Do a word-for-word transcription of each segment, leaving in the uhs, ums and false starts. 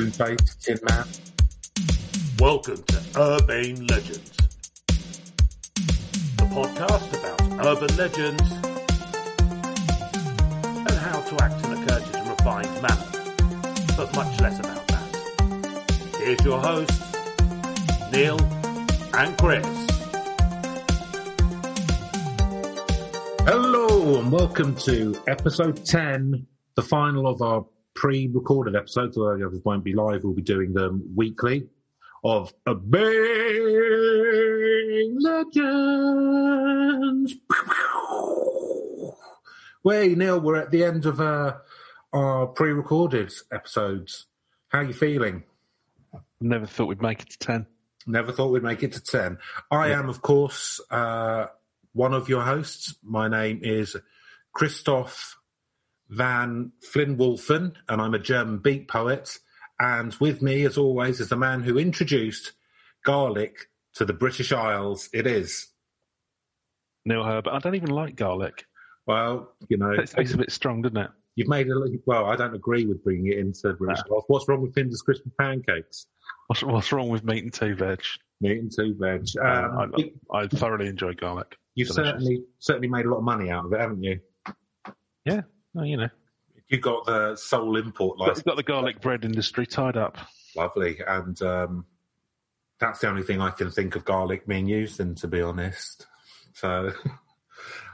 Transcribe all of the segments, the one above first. moon-faced tin man. Welcome to Urbane Legends, the podcast about urban legends and how to act in a courteous and refined manner, but much less about that. Here's your hosts, Neil and Chris. Hello and welcome to episode ten, the final of our pre-recorded episodes, although the others won't be live. We'll be doing them weekly, of Urbane Legends. Well, Neil, we're at the end of uh, our pre-recorded episodes. How are you feeling? Never thought we'd make it to ten. Never thought we'd make it to ten. I yeah. am, of course, uh, one of your hosts. My name is Christoph Van Flynn Wolfen, and I'm a German beat poet. And with me, as always, is the man who introduced garlic to the British Isles. It is Neil Herbert. I don't even like garlic. Well, you know, it tastes a bit strong, doesn't it? You've made a well. I don't agree with bringing it into the British Isles. What's wrong with Finder's Christmas pancakes? What's, what's wrong with meat and two veg? Meat and two veg. Um, yeah, I, I thoroughly enjoy garlic. You've Delicious. certainly certainly made a lot of money out of it, haven't you? Yeah. No, you know. You got the sole import license. You've got the garlic bread industry tied up. Lovely. And um, that's the only thing I can think of garlic being used in, to be honest. So...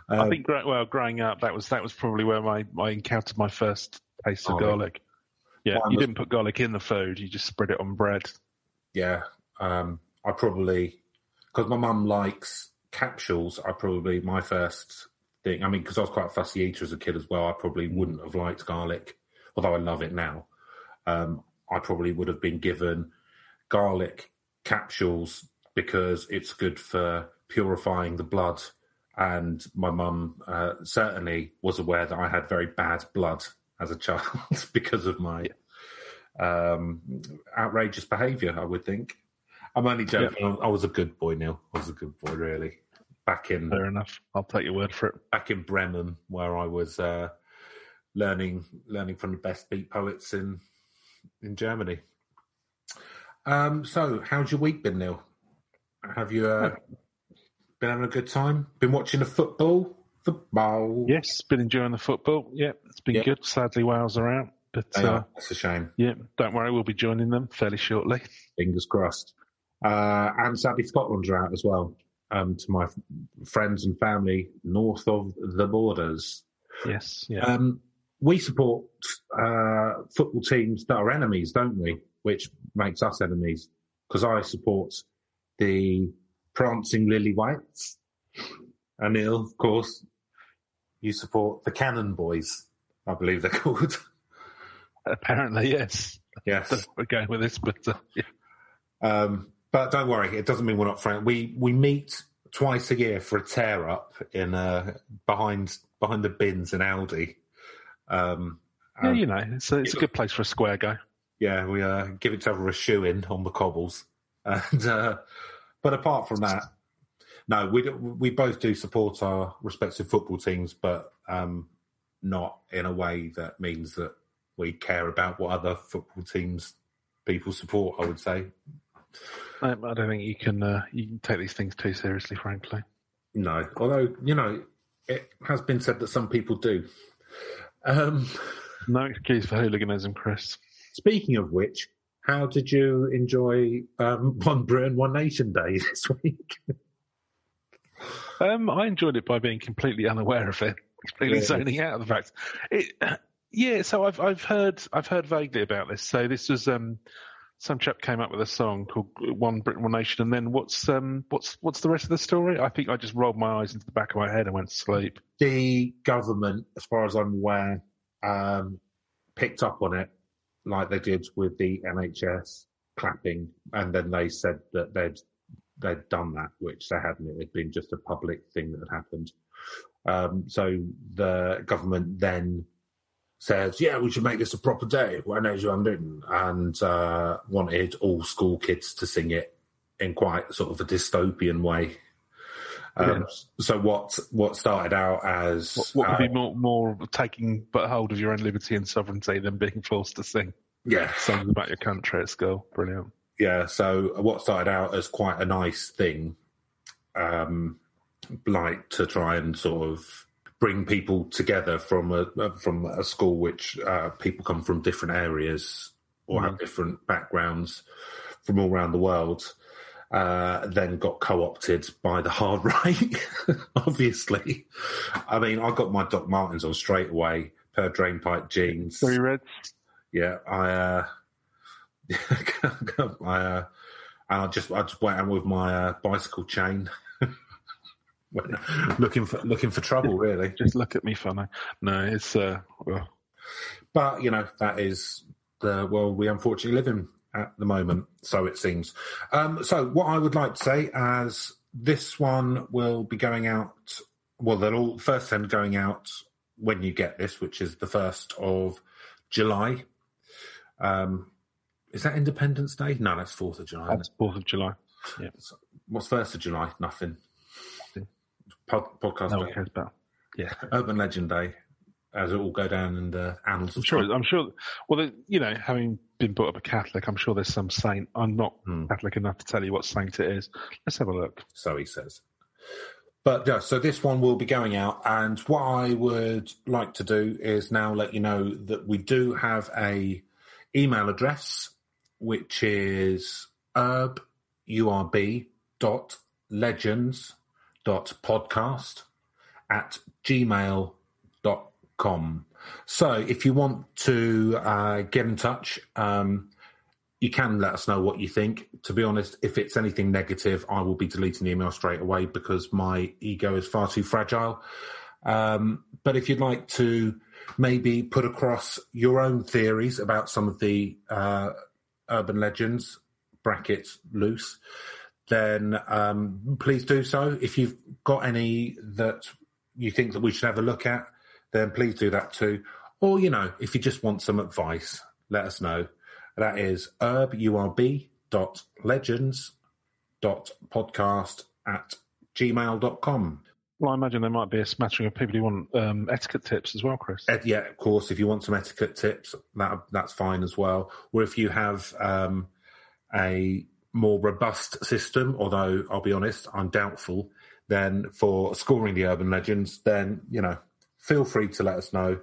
Um, I think, well, growing up, that was that was probably where my, I encountered my first taste of garlic. Yeah, you didn't put garlic in the food; you just spread it on bread. Yeah, um, I probably, because my mum likes capsules. I probably my first thing. I mean, because I was quite a fussy eater as a kid as well. I probably wouldn't have liked garlic, although I love it now. Um, I probably would have been given garlic capsules because it's good for purifying the blood. And my mum uh, certainly was aware that I had very bad blood as a child because of my um, outrageous behaviour, I would think. I'm only joking. Yep. I was a good boy, Neil. I was a good boy, really. Back in Fair enough. I'll take your word for it. Back in Bremen, where I was uh, learning learning from the best beat poets in in Germany. Um, so, how's your week been, Neil? Have you... Uh, no. Been having a good time? Been watching the football? Football. Yes, been enjoying the football. Yeah, it's been yeah. good. Sadly, Wales are out. But, they uh, are. That's a shame. Yeah, don't worry, we'll be joining them fairly shortly. Fingers crossed. Uh, and sadly, Scotland are out as well, um, to my f- friends and family north of the borders. Yes, yeah. Um, we support uh, football teams that are enemies, don't we? Which makes us enemies, because I support the... Prancing Lily Whites. And Neil, of course, you support the Cannon Boys, I believe they're called. Apparently, yes. Yes. We're going with this, but... Uh, yeah. um, but don't worry, it doesn't mean we're not friends. We we meet twice a year for a tear-up in uh, behind behind the bins in Aldi. Um, yeah, you know, it's a, it's a good place for a square go. Yeah, we uh, give each other a shoe-in on the cobbles. And... Uh, But apart from that, no, we we both do support our respective football teams, but um, not in a way that means that we care about what other football teams people support, I would say. I, I don't think you can uh, you can take these things too seriously, frankly. No, although, you know, it has been said that some people do. Um, no excuse for hooliganism, Chris. Speaking of which... How did you enjoy um, One Britain, One Nation Day this week? um, I enjoyed it by being completely unaware of it, completely yeah. zoning out of the fact. It, yeah, so I've I've heard I've heard vaguely about this. So this was um, some chap came up with a song called One Britain, One Nation, and then what's um what's what's the rest of the story? I think I just rolled my eyes into the back of my head and went to sleep. The government, as far as I'm aware, um, picked up on it. Like they did with the N H S clapping, and then they said that they'd they'd done that, which they hadn't. It had been just a public thing that had happened. Um, so the government then said, "Yeah, we should make this a proper day, One Nation, One Britain," and uh, wanted all school kids to sing it in quite sort of a dystopian way. Um, yeah. So what what started out as... What, what would uh, be more, more taking but hold of your own liberty and sovereignty than being forced to sing? Yeah. Songs about your country at school. Brilliant. Yeah, so what started out as quite a nice thing, um, like to try and sort of bring people together from a from a school which uh, people come from different areas or mm-hmm. have different backgrounds from all around the world, uh, then got co-opted by the hard right, obviously. I mean, I got my Doc Martens on straight away, per drainpipe jeans. Three reds. Yeah, I... Uh, my, uh, and I just I just went out with my uh, bicycle chain, looking for looking for trouble. Really, just look at me funny. No, it's uh, well. But you know that is the world we unfortunately live in at the moment. So it seems. Um, so what I would like to say as this one will be going out. Well, they'll all first send going out when you get this, which is the first of July. Um. Is that Independence Day? No, that's fourth of July. That's fourth of July. Yeah. What's first of July? Nothing. Pod, podcast. No one cares about. Yeah. Urban Legend Day, as it will go down in the annals. I'm sure. Time. I'm sure. Well, you know, having been brought up a Catholic, I'm sure there's some saint. I'm not hmm. Catholic enough to tell you what saint it is. Let's have a look. So he says. But yeah, so this one will be going out, and what I would like to do is now let you know that we do have a email address, which is urb dot legends dot podcast at gmail dot com. So if you want to uh, get in touch, um, you can let us know what you think. To be honest, if it's anything negative, I will be deleting the email straight away because my ego is far too fragile. Um, but if you'd like to maybe put across your own theories about some of the... Uh, urban legends, brackets loose, then um, please do so. If you've got any that you think that we should have a look at, then please do that too. Or, you know, if you just want some advice, let us know. That is urb dot legends dot podcast at gmail dot com. Well, I imagine there might be a smattering of people who want um, etiquette tips as well, Chris. Et- yeah, of course. If you want some etiquette tips, that that's fine as well. Or if you have um, a more robust system, although I'll be honest, I'm doubtful, then for scoring the urban legends, then, you know, feel free to let us know.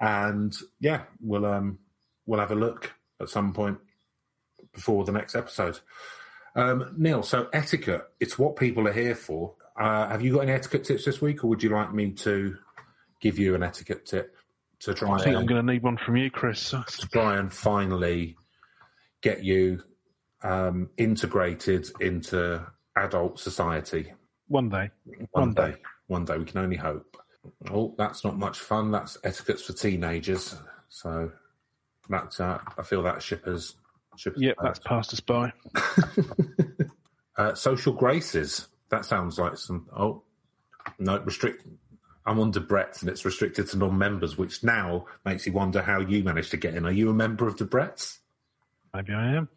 And, yeah, we'll um, we'll have a look at some point before the next episode. Um, Neil, so etiquette, it's what people are here for. Uh, have you got any etiquette tips this week, or would you like me to give you an etiquette tip to try? I think and, I'm going to need one from you, Chris. To try and finally get you um, integrated into adult society. One day. One, One day. day. One day. We can only hope. Oh, that's not much fun. That's etiquettes for teenagers. So that's. Uh, I feel that shippers. shippers yep, that's passed us by. uh, social graces. That sounds like some... Oh, no, restrict... I'm on Debrett's and it's restricted to non-members, which now makes you wonder how you managed to get in. Are you a member of Debrett's? Maybe I am.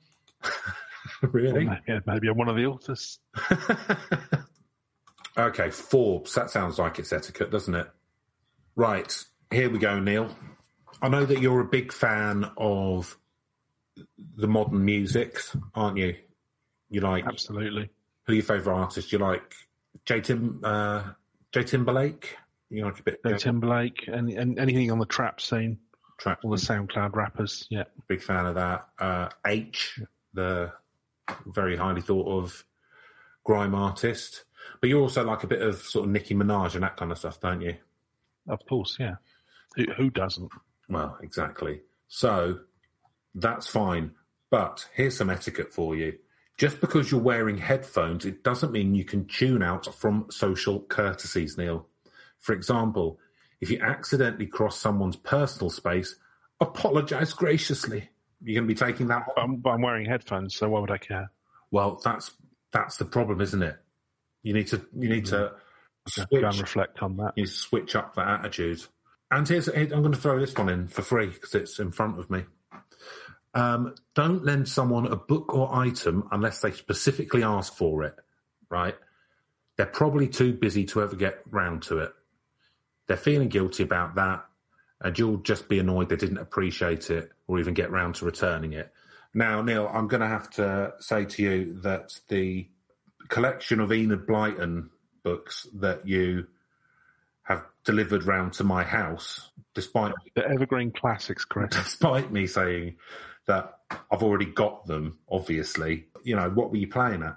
Really? Well, maybe, maybe I'm one of the authors. Okay, Forbes. That sounds like it's etiquette, doesn't it? Right, here we go, Neil. I know that you're a big fan of the modern musics, aren't you? You like... Absolutely. Who are your favourite artists? Do you like Jay Tim, uh, Jay Timberlake? You like a bit Jay Timberlake and, and anything on the trap scene? Trap, all the SoundCloud rappers. Yeah, big fan of that. Uh, H, the very highly thought of grime artist. But you also like a bit of sort of Nicki Minaj and that kind of stuff, don't you? Of course, yeah. Who, who doesn't? Well, exactly. So that's fine. But here's some etiquette for you. Just because you're wearing headphones, it doesn't mean you can tune out from social courtesies, Neil. For example, if you accidentally cross someone's personal space, apologise graciously. You're going to be taking that on. I'm, I'm wearing headphones, so why would I care? Well, that's that's the problem, isn't it? You need to you need mm-hmm. to switch, and reflect on that. You switch up that attitude. And here's I'm going to throw this one in for free because it's in front of me. Um, don't lend someone a book or item unless they specifically ask for it, right? They're probably too busy to ever get round to it. They're feeling guilty about that, and you'll just be annoyed they didn't appreciate it or even get round to returning it. Now, Neil, I'm going to have to say to you that the collection of Enid Blyton books that you have delivered round to my house, despite... The Evergreen Classics, correct? Despite me saying that I've already got them, obviously. You know, what were you playing at?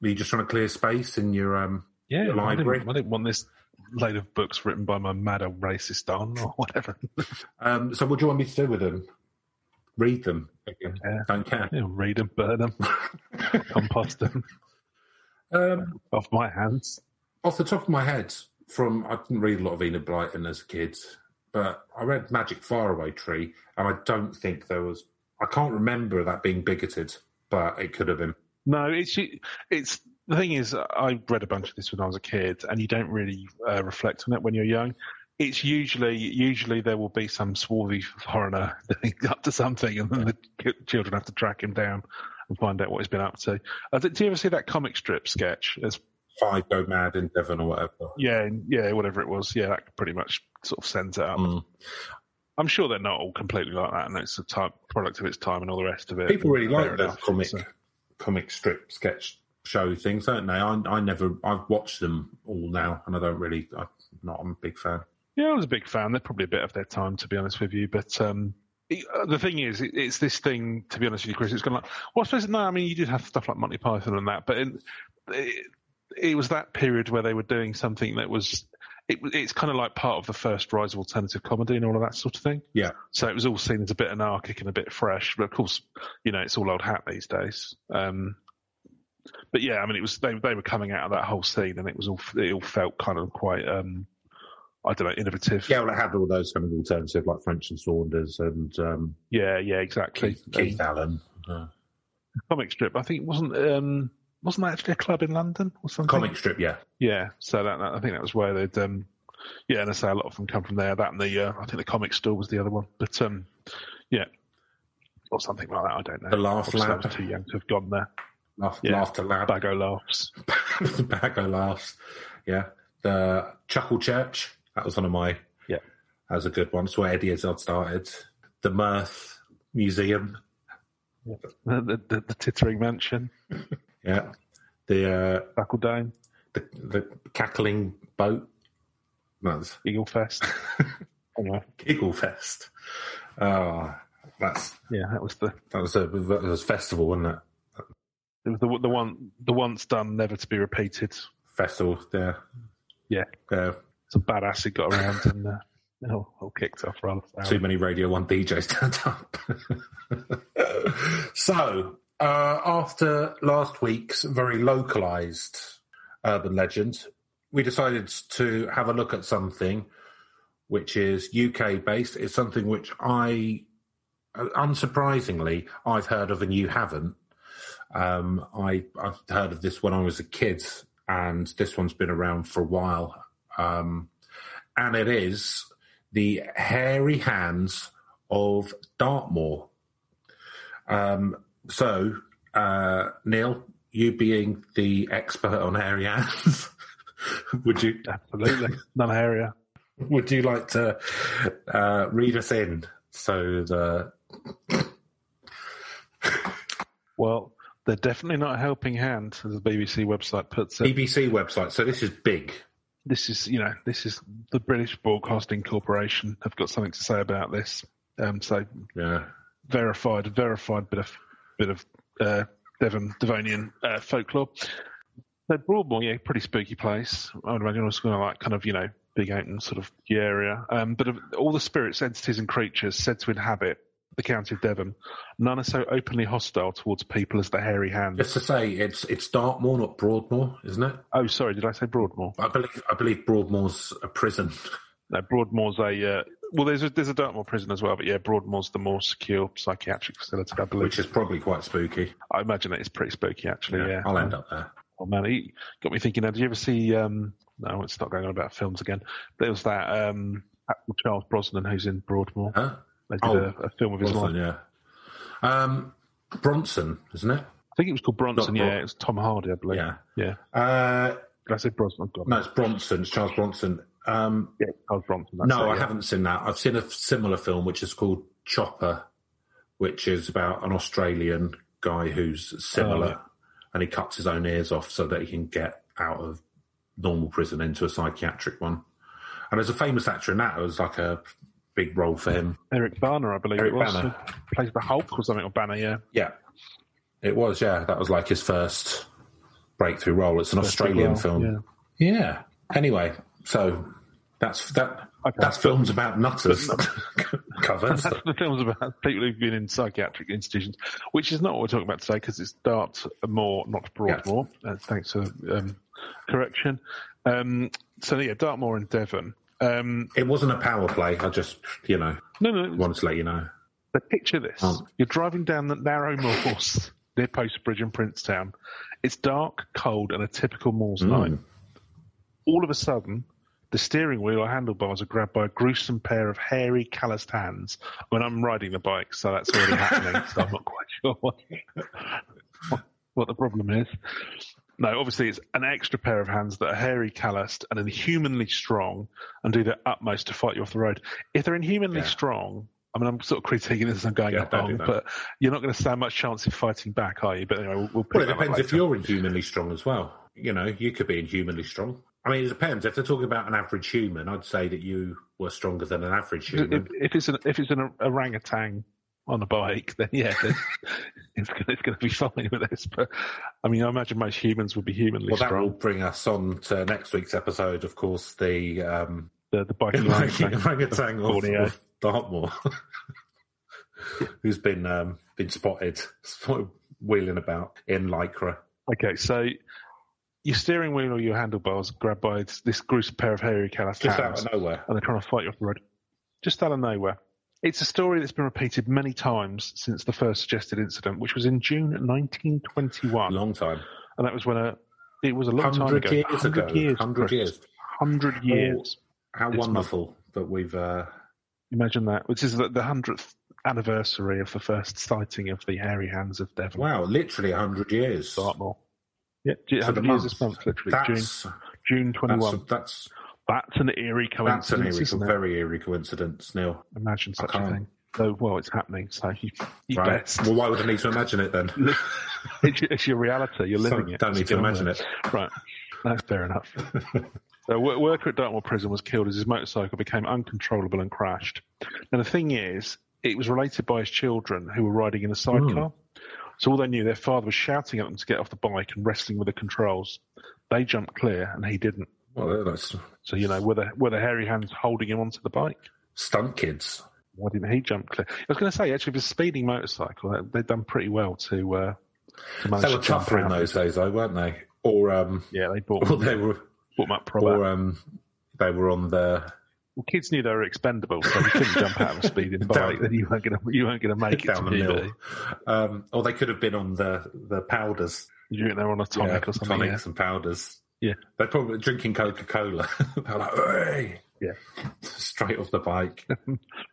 Were you just trying to clear space in your, um, yeah, your library? I didn't, I didn't want this load of books written by my mad old racist aunt or whatever. um, so what do you want me to do with them? Read them. Again. Yeah. Don't care. Yeah, read them, burn them, compost them. Um, off my hands. Off the top of my head, from I didn't read a lot of Enid Blyton as a kid, but I read Magic Faraway Tree, and I don't think there was... I can't remember that being bigoted, but it could have been. No, it's... it's the thing is, I read a bunch of this when I was a kid, and you don't really uh, reflect on it when you're young. It's usually, usually there will be some swarthy foreigner up to something, and then the children have to track him down and find out what he's been up to. Uh, did you ever see that comic strip sketch? It's Five Go Mad in Devon or whatever. Yeah, yeah, whatever it was. Yeah, that pretty much sort of sends it up. Mm. I'm sure they're not all completely like that, and it's a type, product of its time and all the rest of it. People really like those comic, so. comic strip sketch show things, don't they? I, I never, I've watched them all now, and I don't really, I'm not I'm a big fan. Yeah, I was a big fan. They're probably a bit of their time, to be honest with you. But um, it, uh, the thing is, it, it's this thing, to be honest with you, Chris, it's gone like, well, I suppose, no, I mean, you did have stuff like Monty Python and that, but it, it, it was that period where they were doing something that was, it, it's kind of like part of the first rise of alternative comedy and all of that sort of thing. Yeah. So it was all seen as a bit anarchic and a bit fresh. But of course, you know, it's all old hat these days. Um, but yeah, I mean, it was, they, they were coming out of that whole scene, and it was all, it all felt kind of quite, um, I don't know, innovative. Yeah, well, it had all those kind of alternative, like French and Saunders and... Um, yeah, yeah, exactly. Keith, Keith um, Allen. Uh, Comic Strip, I think it wasn't... Um, wasn't that actually a club in London or something? Comic Strip, yeah. Yeah, so that, that I think that was where they'd... Um, yeah, and I say a lot of them come from there. That and the... Uh, I think the Comic Store was the other one. But, um, yeah, or something like that, I don't know. The Laugh Lab. I was too young to have gone there. Laugh, yeah. Laughter Lab. Baggo Laughs. Baggo Laughs, yeah. The Chuckle Church. That was one of my, yeah. That was a good one. That's where Eddie Izzard started. The Mirth Museum. Yeah. The, the, the, the Tittering Mansion. Yeah. The, uh... Buckledine. The, the Cackling Boat. No, that's... Eagle Fest. Anyway. Eagle Fest. Oh, that's... Yeah, that was the... That was a, that was a festival, wasn't it? It was the, the one, the once done, never to be repeated. Festival, yeah. Yeah. Yeah. Some bad acid got around and uh, it all, all kicked off rather fast. Too many Radio one D Js turned up. So, uh, after last week's very localised urban legend, we decided to have a look at something which is U K-based. It's something which I, unsurprisingly, I've heard of and you haven't. Um, I, I've heard of this when I was a kid, and this one's been around for a while. Um, and it is the hairy hands of Dartmoor. Um, so, uh, Neil, you being the expert on hairy hands, would you... Absolutely. None hairier. Would you like to uh, read us in? So the... Well, they're definitely not a helping hand, as the B B C website puts it. B B C website. So this is big. This is, you know, this is the British Broadcasting Corporation have got something to say about this. Um, so, yeah, verified, verified bit of bit of uh, Devon, Devonian uh, folklore. So Broadmoor, yeah, pretty spooky place. I would imagine it's going to like kind of, you know, big open sort of area. Um, but of all the spirits, entities, and creatures said to inhabit the county of Devon, none are so openly hostile towards people as the hairy hands. Just to say, it's it's Dartmoor, not Broadmoor, isn't it? Oh, sorry, did I say Broadmoor? I believe I believe Broadmoor's a prison. No, Broadmoor's a uh, well. There's a, there's a Dartmoor prison as well, but yeah, Broadmoor's the more secure psychiatric facility, I believe, which is probably quite spooky. I imagine it is pretty spooky, actually. Yeah, yeah. I'll end up there. Oh man, he got me thinking. Now, did you ever see? Um, no, it's not going on about films again. There was that um, Charles Brosnan who's in Broadmoor. Huh? They did oh, a, a film of his Bronson, life. Yeah. Um, Bronson, isn't it? I think it was called Bronson, Not yeah. Bron- it was Tom Hardy, I believe. Yeah. Yeah. Uh, did I say Brosnan? No, it's Bronson. It's Charles Bronson. Um, yeah, Charles Bronson. No, it, I yeah. haven't seen that. I've seen a similar film, which is called Chopper, which is about an Australian guy who's similar, oh. and he cuts his own ears off so that he can get out of normal prison into a psychiatric one. And there's a famous actor in that. It was like a big role for him. Eric Banner, I believe Eric it was. Banner. So he plays the Hulk or something, or Banner, yeah. Yeah. It was, yeah. That was like his first breakthrough role. It's an first Australian film. Yeah. yeah. Anyway, so that's that. Okay. That's films about nutters covered. That's the films about people who've been in psychiatric institutions, which is not what we're talking about today because it's Dartmoor, not Broadmoor. Yes. Uh, thanks for um, correction. Um, so, yeah, Dartmoor in Devon. Um, it wasn't a power play. I just, you know, no, no, wanted was, to let you know. But picture this. Um, You're driving down the narrow moors near Postbridge in Princetown. It's dark, cold, and a typical moors mm. night. All of a sudden, the steering wheel or handlebars are grabbed by a gruesome pair of hairy, calloused hands. I mean, I'm riding the bike, so that's already happening, so I'm not quite sure what, what the problem is. No, obviously it's an extra pair of hands that are hairy, calloused, and inhumanly strong and do their utmost to fight you off the road. If they're inhumanly yeah. strong, I mean, I'm sort of critiquing this as I'm going yeah, along, but you're not going to stand much chance of fighting back, are you? But anyway, we'll, we'll put well, it depends up if you're inhumanly strong as well. You know, you could be inhumanly strong. I mean, it depends. If they're talking about an average human, I'd say that you were stronger than an average human. If, if it's an if it's an orangutan on a bike, then yeah, then it's going it's to be fine with this. But I mean, I imagine most humans would be humanly well, strong. Well, that will bring us on to next week's episode. Of course, the um, the, the biking orangutan, orangutan of, of Dartmoor, who's been um, been spotted, spotted wheeling about in lycra. Okay, so. Your steering wheel or your handlebars grabbed by this gruesome pair of hairy calloused hands. Just out of nowhere. And they're trying to fight you off the road. Just out of nowhere. It's a story that's been repeated many times since the first suggested incident, which was in June nineteen twenty-one. Long time. And that was when a, it was a long time ago. Years ago. Years, Hundred years. Hundred years. Oh, how wonderful month. That we've... Uh... Imagine that. Which is the hundredth anniversary of the first sighting of the hairy hands of Devon. Wow, literally one hundred years. Dartmoor. Yeah, one hundred years this month, literally, that's, June, June twenty-one. That's, that's that's an eerie coincidence. That's an eerie, isn't it? Very eerie coincidence, Neil. Imagine such a thing. So, well, it's happening, so you, you right. best. Well, why would I need to imagine it then? it's, it's your reality. You're living so, it. Don't need to imagine it. Right. That's fair enough. So, a worker at Dartmoor Prison was killed as his motorcycle became uncontrollable and crashed. Now, the thing is, it was related by his children who were riding in a sidecar. Mm. So all they knew, their father was shouting at them to get off the bike and wrestling with the controls. They jumped clear, and he didn't. Well, that's... So, you know, were the, were the hairy hands holding him onto the bike? Stunt kids. Why didn't he jump clear? I was going to say, actually, with a speeding motorcycle, they've done pretty well to, uh, to manage. They were tougher in those days, though, weren't they? Or um, yeah, they bought them, they were, bought them up proper. Or um, they were on the... Well, kids knew they were expendable, so you couldn't jump out of a speeding bike. Then you weren't going to you weren't going to make it down to the T V. Mill. Um, or they could have been on the, the powders. You think they were on a tonic yeah, or something? Tonics yeah. and powders. Yeah, they're probably drinking Coca-Cola. They're like, hey! Yeah, straight off the bike.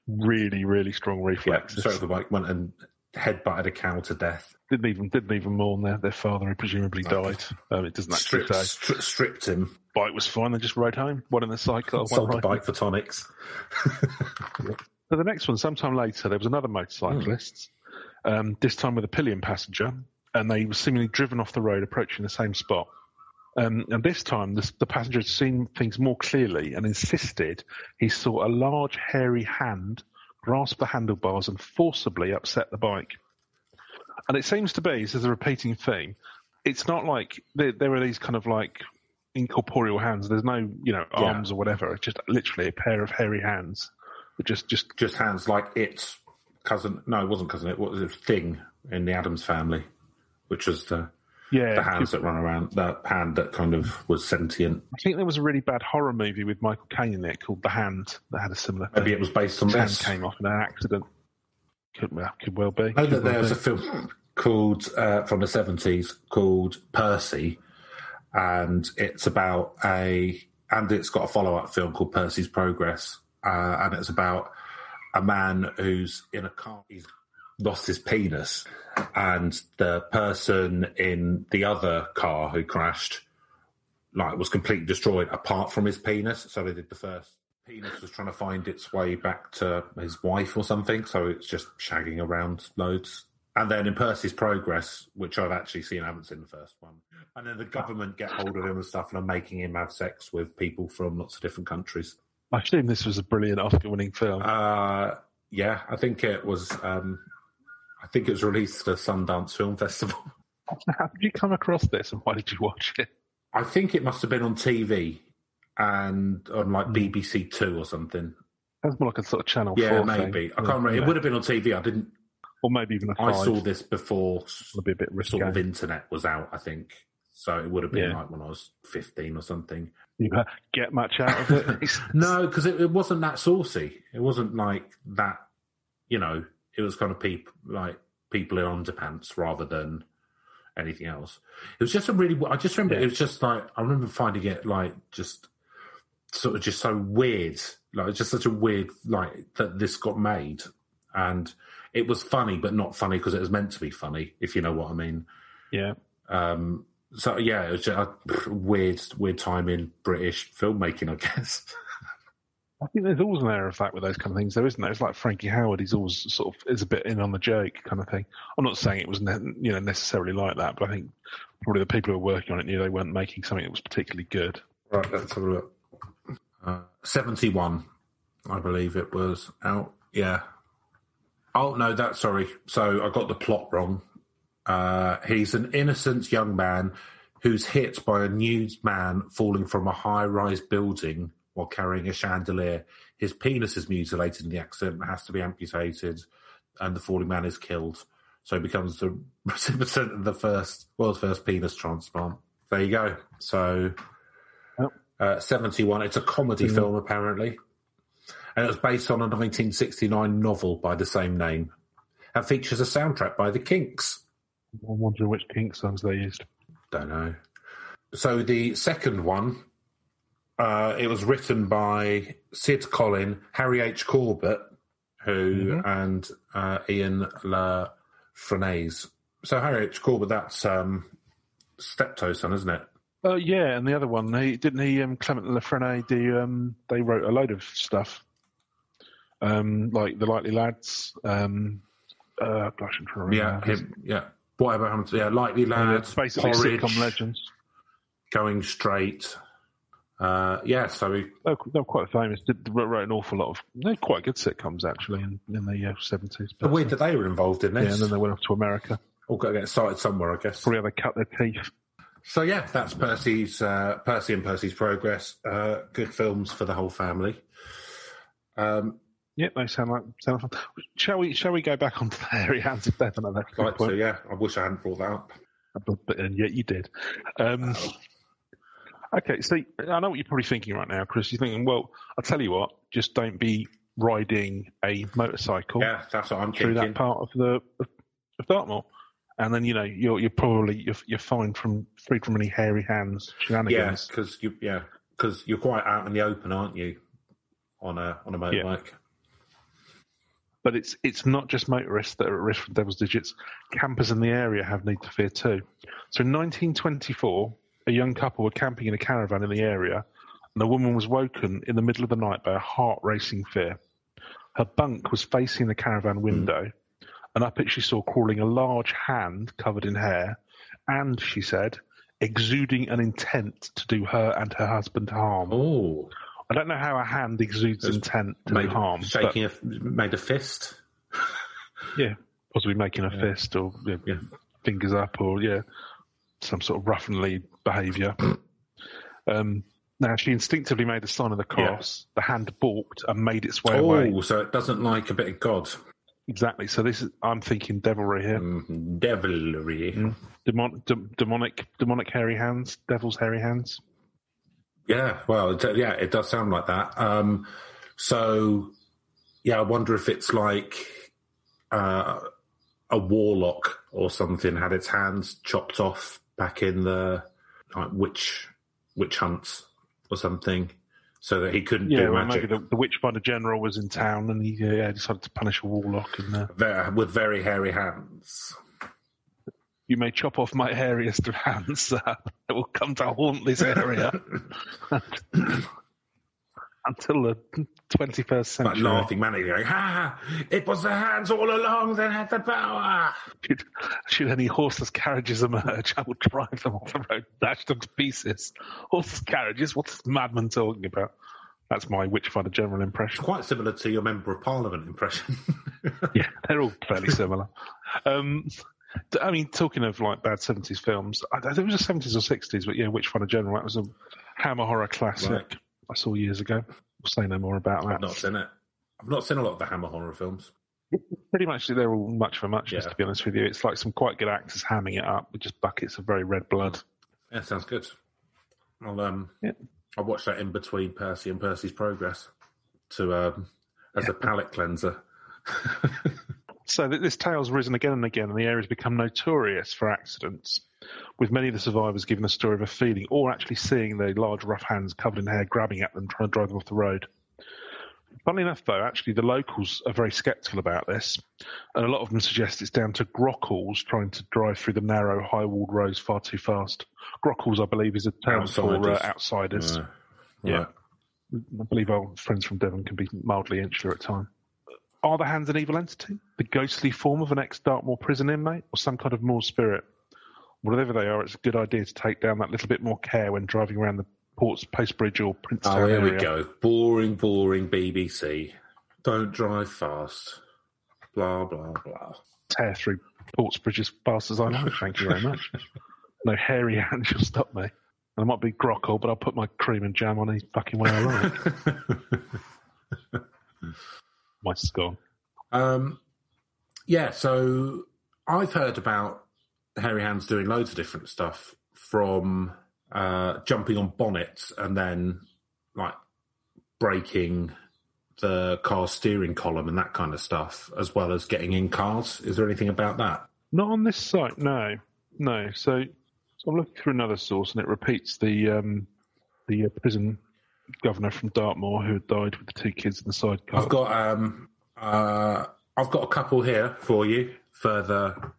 Really, really strong reflexes. Yeah, straight off the bike, went and headbutted a cow to death. Didn't even didn't even mourn their their father, who presumably died. Um, it doesn't actually say. Stri- stripped him. Bike was fine. They just rode home. One in the cycle. Sold the bike for tonics. Yeah. So the next one, sometime later, there was another motorcyclist. Mm. Um, this time with a pillion passenger, and they were seemingly driven off the road, approaching the same spot. Um, and this time, the, the passenger had seen things more clearly and insisted he saw a large, hairy hand grasp the handlebars and forcibly upset the bike. And it seems to be, this is a repeating theme. It's not like there, there are these kind of like incorporeal hands. There's no, you know, arms yeah. or whatever. It's just literally a pair of hairy hands. Just, just, just hands like its cousin. No, it wasn't cousin. It was its thing in the Addams Family, which was the yeah, the hands it, that run around. That hand that kind of was sentient. I think there was a really bad horror movie with Michael Caine in it called The Hand that had a similar. Maybe thing. It was based on this. His hand came off in an accident. Could well, could well be. I know that there's a film called uh, from the seventies called Percy, and it's about a and it's got a follow-up film called Percy's Progress, uh, and it's about a man who's in a car. He's lost his penis, and the person in the other car who crashed, like, was completely destroyed apart from his penis. So they did the first. penis was trying to find its way back to his wife or something, so it's just shagging around loads. And then in Percy's Progress, which I've actually seen, I haven't seen the first one. And then the government get hold of him and stuff and are making him have sex with people from lots of different countries. I assume this was a brilliant Oscar-winning film. Uh, yeah, I think it was. Um, I think it was released at the Sundance Film Festival. How did you come across this, and why did you watch it? I think it must have been on T V and on like B B C Two or something. That's more like a sort of Channel yeah, Four. Maybe. Thing. I yeah, maybe. I can't remember. Yeah. It would have been on T V. I didn't. Or maybe even a five. I saw this before It'll be a bit sort of internet was out, I think. So it would have been yeah. like when I was fifteen or something. You get much out of it? No, because it, it wasn't that saucy. It wasn't like that, you know, it was kind of people like people in underpants rather than anything else. It was just a really, I just remember yeah. it was just like, I remember finding it like just sort of just so weird. Like it's just such a weird, like that this got made. And it was funny, but not funny because it was meant to be funny, if you know what I mean. Yeah. Um, so, yeah, it was just a weird, weird time in British filmmaking, I guess. I think there's always an air of that with those kind of things, though, isn't there? It's like Frankie Howard, he's always sort of is a bit in on the joke kind of thing. I'm not saying it was ne- you know, necessarily like that, but I think probably the people who were working on it knew they weren't making something that was particularly good. Right, let's have a look. Uh, seventy-one, I believe it was out. Yeah. Oh, no, that's sorry. So I got the plot wrong. Uh, he's an innocent young man who's hit by a nude man falling from a high-rise building while carrying a chandelier. His penis is mutilated in the accident and has to be amputated, and the falling man is killed. So he becomes the recipient of the first world's first penis transplant. There you go. So uh, seventy-one. It's a comedy mm-hmm. film, apparently. And it was based on a nineteen sixty-nine novel by the same name and features a soundtrack by the Kinks. I'm wondering which Kinks songs they used. Don't know. So the second one, uh, it was written by Sid Collin, Harry H. Corbett, who mm-hmm. and uh, Ian La Frenaise. So Harry H. Corbett, that's um, Steptoe's son, isn't it? Uh, yeah, and the other one, he, didn't he, um, Clement La Frenaise, the, um, they wrote a load of stuff. Um, like the Likely Lads, um, uh, gosh, I'm trying to remember. Yeah, him, yeah. Whatever happened to yeah, Likely Lads, yeah, basically Porridge, sitcom legends, Going Straight. Uh, yeah, so he, they were quite famous. Did wrote an awful lot of they're quite good sitcoms actually in, in the seventies. Uh, weird that they were involved in this. Yeah, and then they went off to America. All got to get started somewhere, I guess. Probably how they cut their teeth. So yeah, that's Percy's uh, Percy and Percy's Progress. Uh, good films for the whole family. Um. Yeah, they sound like sound fun. Shall we? Shall we go back onto the hairy hands of death? I'd like to. Yeah, I wish I hadn't brought that up, but, but and yet you did. Um, okay, so I know what you're probably thinking right now, Chris. You're thinking, well, I'll tell you what, just don't be riding a motorcycle. Yeah, that's what I'm through thinking. That part of the of Dartmoor, and then you know you're you're probably you're, you're fine from free from any hairy hands shenanigans. Yeah, because you yeah because you're quite out in the open, aren't you? On a on a motorbike. Yeah. But it's it's not just motorists that are at risk from devil's digits. Campers in the area have need to fear too. So in nineteen twenty-four, a young couple were camping in a caravan in the area, and the woman was woken in the middle of the night by a heart-racing fear. Her bunk was facing the caravan window, mm. and up it she saw crawling a large hand covered in hair, and, she said, exuding an intent to do her and her husband harm. Oh. I don't know how a hand exudes it's intent to made, harm. Shaking a, made a fist? Yeah, possibly making a yeah. fist or yeah, yeah. fingers up or, yeah, some sort of rough and lead behaviour. um, now, she instinctively made the sign of the cross. Yeah. The hand balked and made its way oh, away. Oh, so it doesn't like a bit of God. Exactly. So this is, I'm thinking devilry here. Mm, devilry. Mm. Demon, de- demonic, demonic hairy hands, devil's hairy hands. Yeah, well, yeah, it does sound like that. Um, so, yeah, I wonder if it's like uh, a warlock or something had its hands chopped off back in the like, witch witch hunts or something, so that he couldn't yeah, do well, magic. Maybe the, the Witchfinder General was in town and he yeah, decided to punish a warlock and, uh... Ver- with very hairy hands. You may chop off my hairiest of hands, sir. It will come to haunt this area. until the twenty-first century. But laughing manically, going, ha! Ah, it was the hands all along that had the power! Should, should any horseless carriages emerge, I will drive them off the road, dash them to pieces. Horseless carriages? What's this madman talking about? That's my Witchfinder General impression. Quite similar to your Member of Parliament impression. Yeah, they're all fairly similar. Um, I mean, talking of like bad seventies films, I, I think it was the seventies or sixties, but yeah, Witchfinder General, that was a Hammer Horror classic right. I saw years ago. We'll say no more about that. I've not seen it. I've not seen a lot of the Hammer Horror films. Pretty much, they're all much for much, yeah. To be honest with you. It's like some quite good actors hamming it up with just buckets of very red blood. Yeah, sounds good. I'll, um... Yeah. I watched that in between Percy and Percy's Progress to um, as yeah. a palate cleanser. So this tale's risen again and again, and the area's become notorious for accidents, with many of the survivors giving the story of a feeling or actually seeing the large rough hands covered in hair grabbing at them, trying to drive them off the road. Funnily enough, though, actually the locals are very sceptical about this, and a lot of them suggest it's down to grockles trying to drive through the narrow, high-walled roads far too fast. Grockles, I believe, is a term outsiders. for uh, outsiders. Uh, yeah, right. I believe our friends from Devon can be mildly insular at times. Are the hands an evil entity, the ghostly form of an ex-Dartmoor prison inmate, or some kind of Moor spirit? Whatever they are, it's a good idea to take down that little bit more care when driving around the Port's Postbridge or Princetown area. Oh, there we go. Boring, boring B B C. Don't drive fast. Blah, blah, blah. Tear through Portsbridge as fast as I like, thank you very much. No hairy hand shall stop me. And I might be grockle, but I'll put my cream and jam on any fucking way I like. My score. Um, yeah, so I've heard about hairy hands doing loads of different stuff from uh, jumping on bonnets and then like breaking the car's steering column and that kind of stuff, as well as getting in cars. Is there anything about that? Not on this site, no. No. So, so I'm looking through another source, and it repeats the um, the uh, prison governor from Dartmoor who had died with the two kids in the sidecar. I've got um, uh, I've got a couple here for you. Further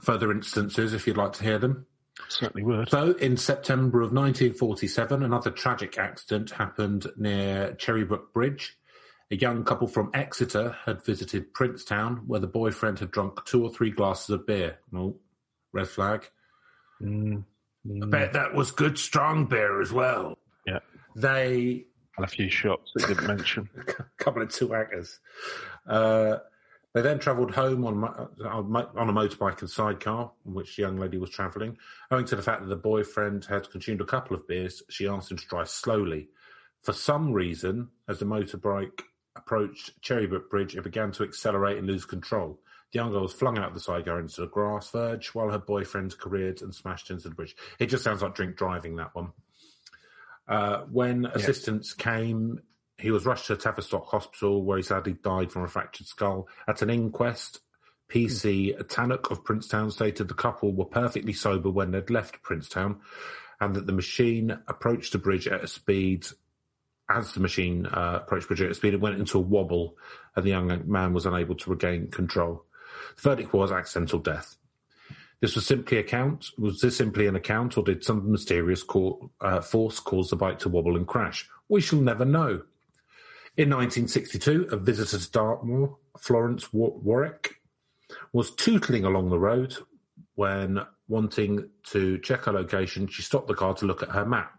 further instances, if you'd like to hear them. Certainly would. So, in September of nineteen forty-seven, another tragic accident happened near Cherrybrook Bridge. A young couple from Exeter had visited Princetown, where the boyfriend had drunk two or three glasses of beer. Oh, red flag. Mm, mm. I bet that was good, strong beer as well. Yeah. They had a few shots that didn't mention. A couple of two acres. Uh, they then travelled home on on a motorbike and sidecar, in which the young lady was travelling. Owing to the fact that the boyfriend had consumed a couple of beers, she asked him to drive slowly. For some reason, as the motorbike approached Cherrybrook Bridge, it began to accelerate and lose control. The young girl was flung out of the sidecar into the grass verge, while her boyfriend careered and smashed into the bridge. It just sounds like drink driving, that one. Uh, when yes. assistance came, he was rushed to Tavistock Hospital, where he sadly died from a fractured skull. At an inquest, P C mm. Tannock of Princetown stated the couple were perfectly sober when they'd left Princetown, and that the machine approached the bridge at a speed... As the machine uh, approached Bridget at speed, it went into a wobble, and the young man was unable to regain control. The verdict was accidental death. This was simply account. Was this simply an account, or did some mysterious co- uh, force cause the bike to wobble and crash? We shall never know. In nineteen sixty-two, a visitor to Dartmoor, Florence War- Warwick, was tootling along the road when, wanting to check her location, she stopped the car to look at her map.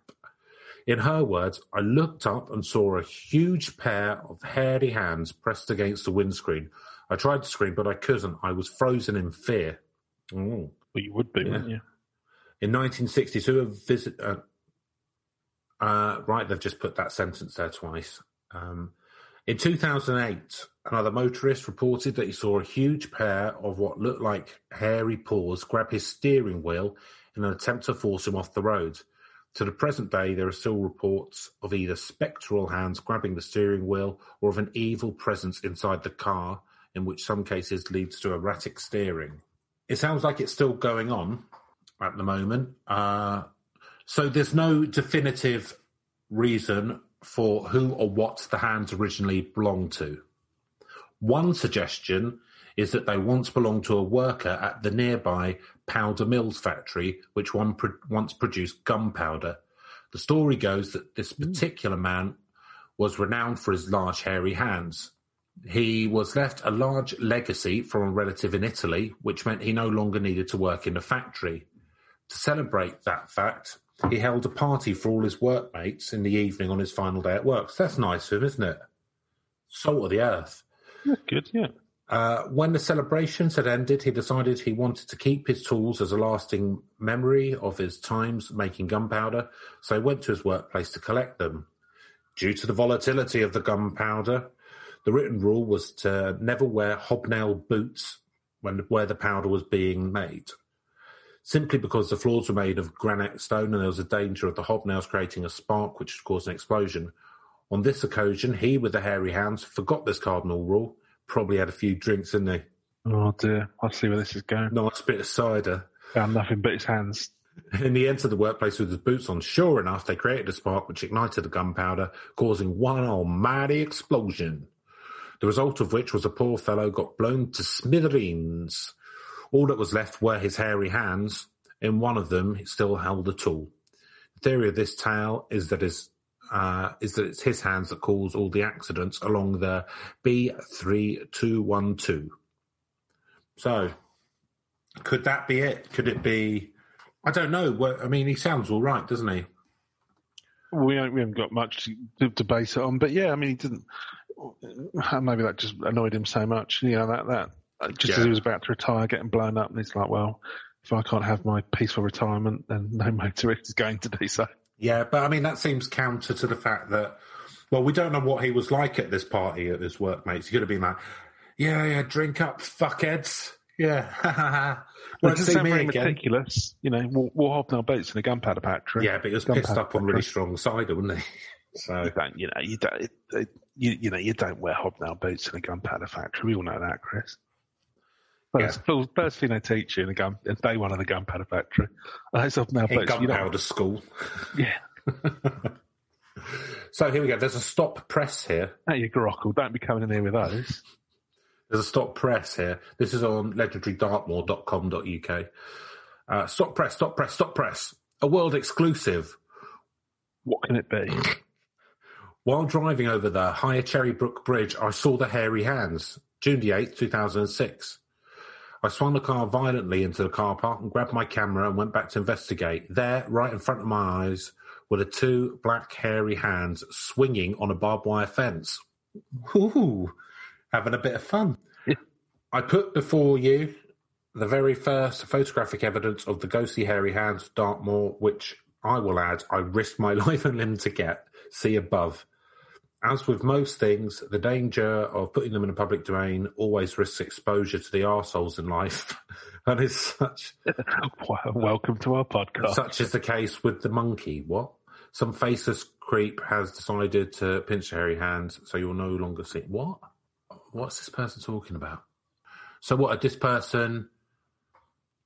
In her words, I looked up and saw a huge pair of hairy hands pressed against the windscreen. I tried to scream, but I couldn't. I was frozen in fear. Oh. Well, you would be, yeah. wouldn't you? In nineteen sixty-two, a visit... Uh, uh, right, they've just put that sentence there twice. Um, in two thousand eight, another motorist reported that he saw a huge pair of what looked like hairy paws grab his steering wheel in an attempt to force him off the road. To the present day, there are still reports of either spectral hands grabbing the steering wheel or of an evil presence inside the car, in which some cases leads to erratic steering. It sounds like it's still going on at the moment. Uh, so there's no definitive reason for who or what the hands originally belonged to. One suggestion is that they once belonged to a worker at the nearby Powder Mills factory, which one pro- once produced gunpowder. The story goes that this particular man was renowned for his large hairy hands. He was left a large legacy from a relative in Italy, which meant he no longer needed to work in a factory. To celebrate that fact, he held a party for all his workmates in the evening on his final day at work. So that's nice of him, isn't it? Salt of the earth. Yeah, good, yeah. Uh, when the celebrations had ended, he decided he wanted to keep his tools as a lasting memory of his times making gunpowder, so he went to his workplace to collect them. Due to the volatility of the gunpowder, the written rule was to never wear hobnail boots when where the powder was being made, simply because the floors were made of granite stone and there was a danger of the hobnails creating a spark which would cause an explosion. On this occasion, he, with the hairy hands, forgot this cardinal rule. Probably had a few drinks, didn't he? Oh, dear. I see where this is going. Nice bit of cider. And nothing but his hands. And he entered the workplace with his boots on. Sure enough, they created a spark which ignited the gunpowder, causing one almighty explosion, the result of which was a poor fellow got blown to smithereens. All that was left were his hairy hands. In one of them, he still held a tool. The theory of this tale is that his Uh, is that it's his hands that cause all the accidents along the B three two one two. So, could that be it? Could it be... I don't know. I mean, he sounds all right, doesn't he? We, we haven't got much to, to base it on, but yeah, I mean, he didn't... Maybe that just annoyed him so much. You know, that, that just yeah. as he was about to retire, getting blown up, and he's like, well, if I can't have my peaceful retirement, then no motorist is going to do so. Yeah, but I mean, that seems counter to the fact that, well, we don't know what he was like at this party, at his workmates. He could have been like, yeah, yeah, drink up, fuckheads. Yeah, ha, ha, ha. Well, it doesn't sound very meticulous. You know, we'll, we'll hobnail boots in a gunpowder factory. Yeah, but he was gun pissed up on really strong cider, wasn't he? So you don't, you know, you don't, you, you know, you don't wear hobnail boots in a gunpowder factory. We all know that, Chris. First, yeah. first thing they teach you in a gun, day one of the gunpowder factory. I hope now, in gunpowder school. Yeah. So here we go. There's a stop press here. Hey, you grockle. Don't be coming in here with those. There's a stop press here. This is on legendary dartmoor dot com dot U K. Uh, stop press, stop press, stop press. A world exclusive. What can it be? While driving over the higher Cherrybrook Bridge, I saw the hairy hands. June the eighth, two thousand six. I swung the car violently into the car park and grabbed my camera and went back to investigate. There, right in front of my eyes, were the two black hairy hands swinging on a barbed wire fence. Ooh, having a bit of fun. Yeah. I put before you the very first photographic evidence of the ghostly hairy hands of Dartmoor, which I will add, I risked my life and limb to get. See above. As with most things, the danger of putting them in a public domain always risks exposure to the arseholes in life. And is such... Welcome to our podcast. Such is the case with the monkey. What? Some faceless creep has decided to pinch your hairy hands, so you'll no longer see... What? What's this person talking about? So what, had this person...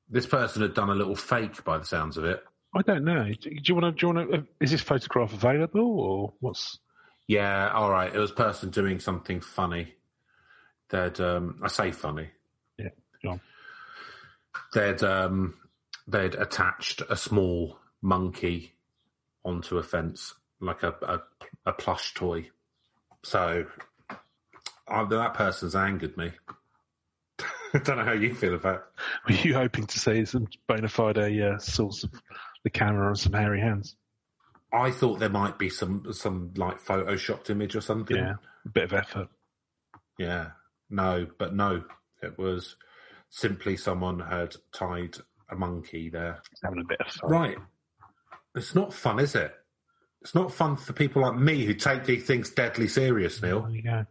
This person had done a little fake by the sounds of it. I don't know. Do you want to... Do you want to? Is this photograph available, or what's... Yeah, all right. It was a person doing something funny. They'd, um, I say funny. Yeah, go on. They'd, um, they'd attached a small monkey onto a fence, like a, a, a plush toy. So I, that person's angered me. I don't know how you feel about it. Were you hoping to see some bona fide uh, source of the camera and some hairy hands? I thought there might be some, some like, photoshopped image or something. Yeah, a bit of effort. Yeah, no, but no. It was simply someone had tied a monkey there. Having a bit of fun. Right. It's not fun, is it? It's not fun for people like me who take these things deadly serious, Neil. There you go.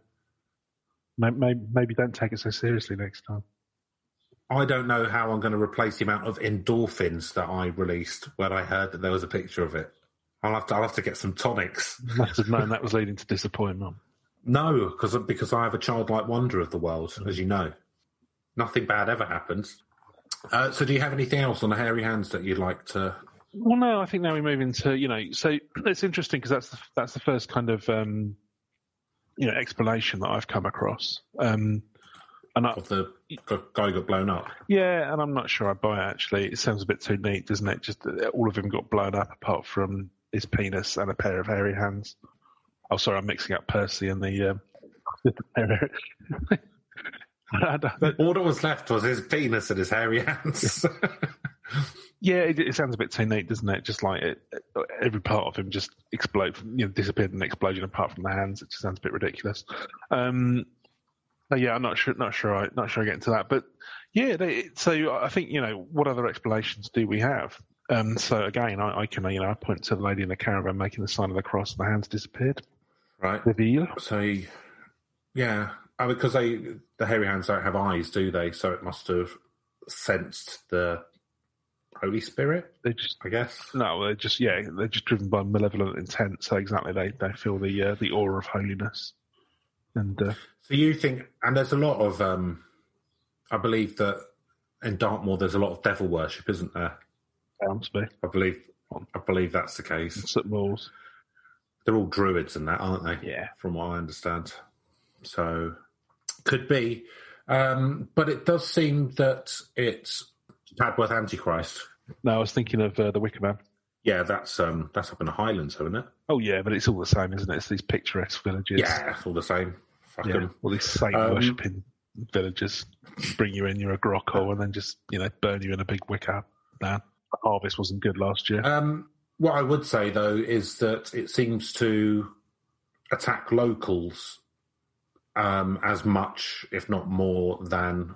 Maybe, maybe don't take it so seriously next time. I don't know how I'm going to replace the amount of endorphins that I released when I heard that there was a picture of it. I'll have to. I'll have to get some tonics. I must have known that was leading to disappointment. No, because because I have a childlike wonder of the world, mm. as you know. Nothing bad ever happens. Uh, so, do you have anything else on the hairy hands that you'd like to? Well, no. I think now we move into you know. So it's interesting because that's the, that's the first kind of um, you know explanation that I've come across. Um, and I, of the guy got blown up. Yeah, and I'm not sure I buy it, actually. It sounds a bit too neat, doesn't it? Just all of him got blown up apart from his penis and a pair of hairy hands. Oh, sorry, I'm mixing up Percy and the... Um, all that was left was his penis and his hairy hands. Yeah, it, it sounds a bit too neat, doesn't it? Just like it, every part of him just explode, you know, disappeared in an explosion. Apart from the hands, it just sounds a bit ridiculous. Um, yeah, I'm not sure, not sure, I, not sure I get into that. But yeah, they, so I think, you know, what other explanations do we have? Um, so again, I, I can, you know, I point to the lady in the caravan making the sign of the cross, and the hands disappeared. Right. Reveal. So, yeah. Oh, because they, the hairy hands don't have eyes, do they? So it must have sensed the Holy Spirit, they just, I guess. No, they're just, yeah, they're just driven by malevolent intent. So exactly, they, they feel the uh, the aura of holiness. And uh, so you think, and there's a lot of, um, I believe that in Dartmoor there's a lot of devil worship, isn't there? Sounds to be. I believe, I believe that's the case. It's at Moors. They're all druids and that, aren't they? Yeah. From what I understand. So... could be, um, but it does seem that it's Padworth Antichrist. No, I was thinking of uh, the Wicker Man. Yeah, that's um, that's up in the Highlands, isn't it? Oh yeah, but it's all the same, isn't it? It's these picturesque villages. Yeah, it's all the same. Fuck yeah. All these saint um, worshipping villages bring you in, you're a grocko, and then just, you know, burn you in a big wicker. Nah, the harvest wasn't good last year. Um, what I would say though is that it seems to attack locals. Um, as much, if not more, than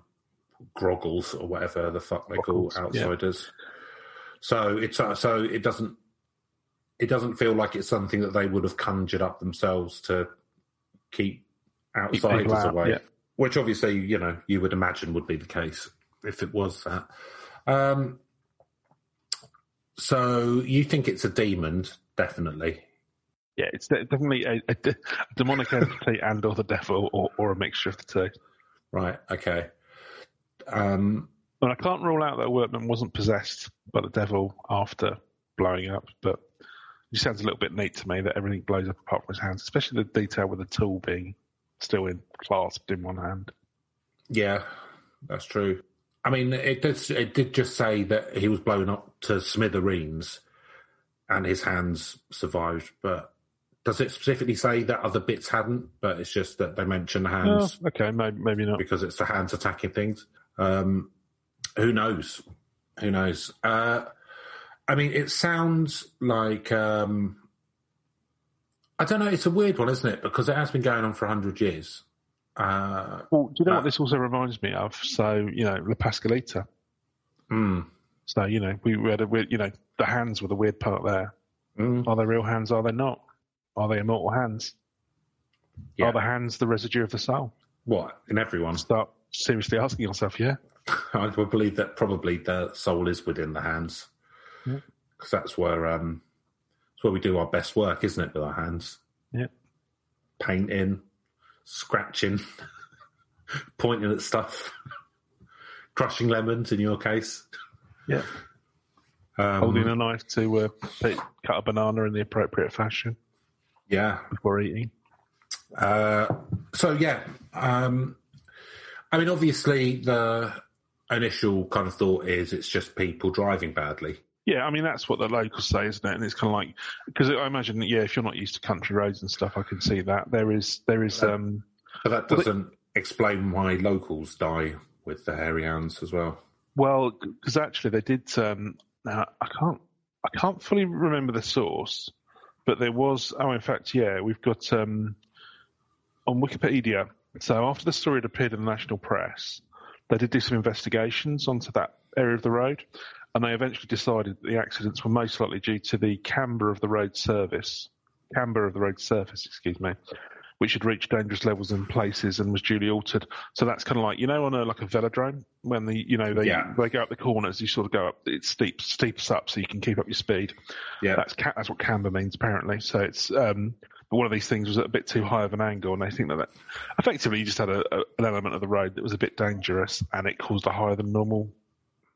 groggles or whatever the fuck they call outsiders. Yeah. So it's uh, so it doesn't it doesn't feel like it's something that they would have conjured up themselves to keep outsiders out, away. Yeah. Which obviously, you know, you would imagine would be the case if it was that. Um, so you think it's a demon, definitely. Yeah, it's definitely a, a, de- a demonic entity and or the devil, or, or a mixture of the two. Right, okay. Um, well, I can't rule out that Workman wasn't possessed by the devil after blowing up, but it just sounds a little bit neat to me that everything blows up apart from his hands, especially the detail with the tool being still in, clasped in one hand. Yeah, that's true. I mean, it did, it did just say that he was blown up to smithereens and his hands survived, but... does it specifically say that other bits hadn't, but it's just that they mention hands? Oh, okay, maybe, maybe not. Because it's the hands attacking things. Um, who knows? Who knows? Uh, I mean, it sounds like... Um, I don't know, it's a weird one, isn't it? Because it has been going on for one hundred years. Uh, well, do you know that, what this also reminds me of? So, you know, La Pascalita. Mm. So, you know, we had a weird, you know, the hands were the weird part there. Mm. Are they real hands? Are they not? Are they immortal hands? Yeah. Are the hands the residue of the soul? What? In everyone? Start seriously asking yourself, yeah. I would believe that probably the soul is within the hands. Because yeah. that's where um, that's where we do our best work, isn't it, with our hands? Yeah. Painting, scratching, pointing at stuff, crushing lemons in your case. Yeah. Um, Holding a knife to uh, cut a banana in the appropriate fashion. Yeah. Before eating. Uh, so, yeah. Um, I mean, obviously, the initial kind of thought is it's just people driving badly. Yeah, I mean, that's what the locals say, isn't it? And it's kind of like... because I imagine that, yeah, if you're not used to country roads and stuff, I can see that. There is... there is. Uh, um, but that doesn't well, it, explain why locals die with the hairy hands as well. Well, because actually they did... Um, now, I can't, I can't fully remember the source... but there was, oh, in fact, yeah, we've got um, on Wikipedia. So after the story had appeared in the national press, they did do some investigations onto that area of the road, and they eventually decided that the accidents were most likely due to the camber of the road surface, camber of the road surface, excuse me, which had reached dangerous levels in places and was duly altered. So that's kind of like, you know, on a, like a velodrome, when the, you know, they, yeah. they go up the corners, you sort of go up, it steep, steeps up so you can keep up your speed. Yeah. That's that's what camber means, apparently. So it's, um, but one of these things was a bit too high of an angle, and they think that, that effectively you just had a, a, an element of the road that was a bit dangerous, and it caused a higher than normal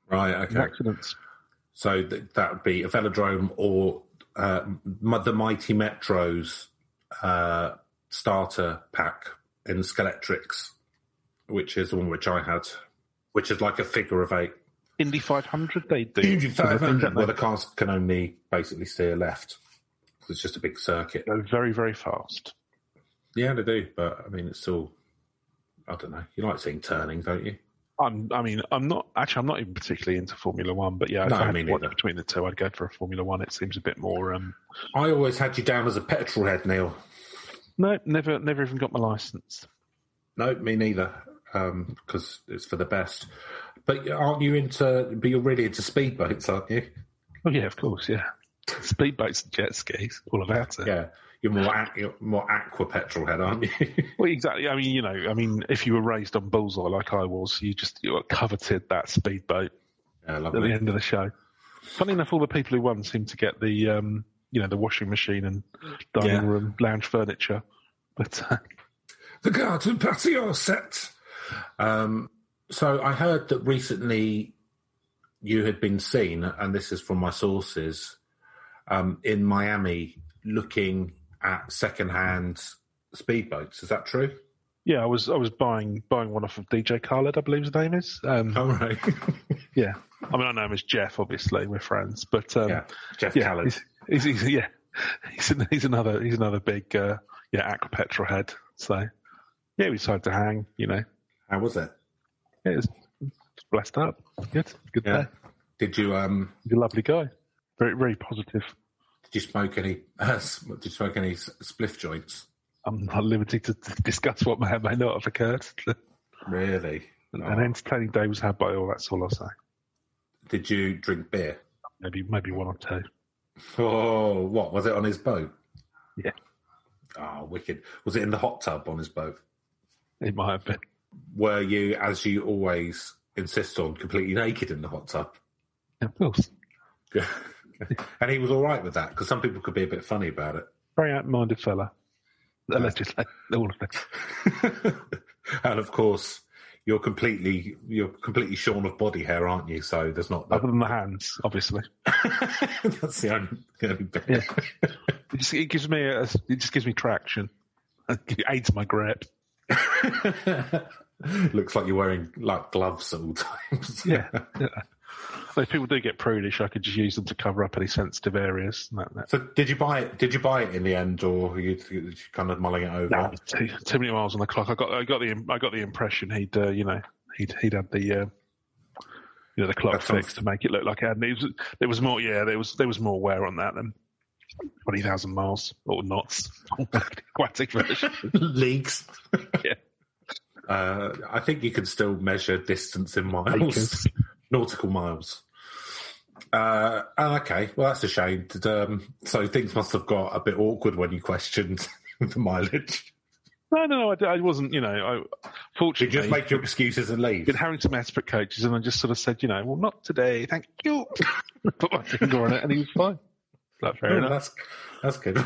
right, okay. accidents. So th- that would be a velodrome or uh, the Mighty Metro's, uh, starter pack in Skeletrix, which is the one which I had, which is like a figure of eight. Indy five hundred, they do. Indy five hundred, where the cars can only basically steer left. It's just a big circuit. They go very, very fast. Yeah, they do. But, I mean, it's still... I don't know. You like seeing turning, don't you? I'm, I mean, I'm not... Actually, I'm not even particularly into Formula One, but yeah, if no, I had to watch between the two, I'd go for a Formula One. It seems a bit more... Um... I always had you down as a petrol head, Neil. No, never never even got my licence. No, me neither, because um, it's for the best. But aren't you into... But you're really into speedboats, aren't you? Oh, yeah, of course, yeah. Speedboats and jet skis, all about it. Yeah, you're more you're more aqua petrol head, aren't you? Well, exactly. I mean, you know, I mean, if you were raised on Bullseye like I was, you just you coveted that speedboat yeah, at the end of the show. Funny enough, all the people who won seemed to get the, um, you know, the washing machine and dining yeah. room lounge furniture, but uh... the garden patio set. Um, so I heard that recently you had been seen, and this is from my sources. Um, in Miami, looking at second-hand speedboats. Is that true? Yeah, I was I was buying buying one off of D J Khaled, I believe his name is. Um, oh, right. Yeah. I mean, I know him as Jeff, obviously. We're friends. But, um, yeah, Jeff yeah, Khaled. He's, he's, he's, yeah, he's, he's, another, he's another big uh, yeah, aqua petrol head. So, yeah, we decided to hang, you know. How was it? Yeah, it was blessed up. Good. Good yeah. day. Did you... Um... You're a lovely guy. Very, very positive. Did you smoke any? Uh, did you smoke any spliff joints? I'm not limited to discuss what may or may not have occurred. Really? No. An entertaining day was had by all. That's all I'll say. Did you drink beer? Maybe, maybe one or two. Oh, what was it on his boat? Yeah. Oh, wicked! Was it in the hot tub on his boat? It might have been. Were you, as you always insist on, completely naked in the hot tub? Yeah, of course. Yeah. And he was all right with that, because some people could be a bit funny about it. Very out-minded fella. Allegedly, all of it. And of course, you're completely you're completely shorn of body hair, aren't you? So there's not that... other than the hands, obviously. That's the only, the only bit. Yeah. It just it gives me a, it just gives me traction. It aids my grip. Looks like you're wearing like gloves at all times. Yeah. Yeah. If people do get prudish, I could just use them to cover up any sensitive areas. That, that. So, did you buy it? Did you buy it in the end, or were you, you kind of mulling it over? No, too, too many miles on the clock. I got, I got the, I got the impression he'd, uh, you know, he'd, he'd had the, uh, you know, the clock That's fixed on... to make it look like it had. It was, it was more, yeah, there was, there was more wear on that than twenty thousand miles or knots. Aquatic version, leagues. Yeah, uh, I think you can still measure distance in miles. Nautical miles. Uh, okay, well, that's a shame. Did, um, so things must have got a bit awkward when you questioned the mileage. No, no, no, I, I wasn't, you know, I, fortunately... You just make your excuses and leave. I've been having some expert coaches, and I just sort of said, you know, well, not today, thank you. Put my finger on it, and he was fine. Like, fair no, enough. That's, that's good.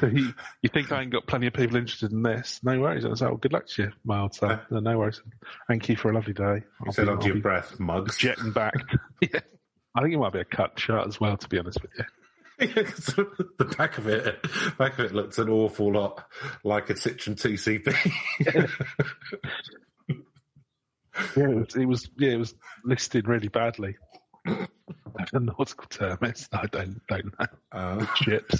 So he, you think I ain't got plenty of people interested in this? No worries. I was like, well, good luck to you, Miles. Uh, no, no worries. Thank you for a lovely day. You said under your breath, mugs. Jetting back. Yeah. I think it might be a cut shot as well, to be honest with you. Yeah, cause the back of it, back of it looks an awful lot like a Citroen T C B. Yeah, yeah it, was, it was. Yeah, it was listed really badly. The nautical term is, I don't, don't know. Uh, Ships.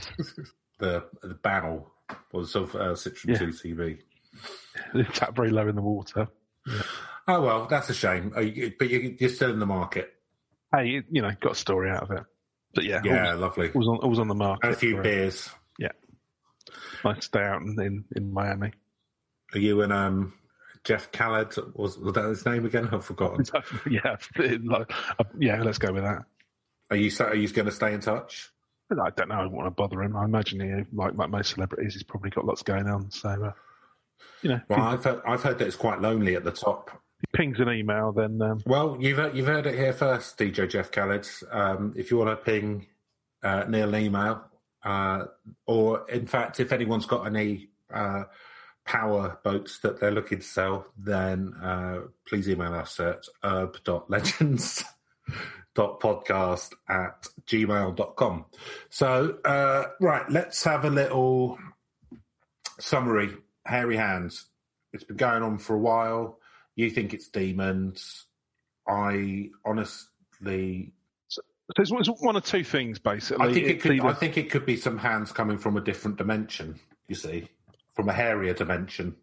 The the barrel was of uh, Citroen yeah. two C B. It's up very low in the water. Yeah. Oh, well, that's a shame. You, but you, you're still in the market. Hey, you, you know, got a story out of it. But yeah. Yeah, always, lovely. Always on, always on the market. And a few beers. It. Yeah. Nice day out in, in Miami. Are you in... Um, Jeff Khaled, was, was that his name again? I've forgotten. Yeah, like, yeah. Let's go with that. Are you are you going to stay in touch? I don't know. I don't want to bother him. I imagine he, like most celebrities, he's probably got lots going on. So, uh, you know. Well, I've heard, I've heard that it's quite lonely at the top. He pings an email, then. Um... Well, you've heard, you've heard it here first, D J Jeff Khaled. Um, if you want to ping uh, Neil an email, uh, or in fact, if anyone's got any. Uh, power boats that they're looking to sell, then uh, please email us at herb dot legends dot podcast at gmail dot com. So, uh, right, let's have a little summary. Hairy Hands. It's been going on for a while. You think it's demons. I honestly... So, There's one or two things, basically. I think it could, either... I think it could be some hands coming from a different dimension, you see, from a hairier dimension.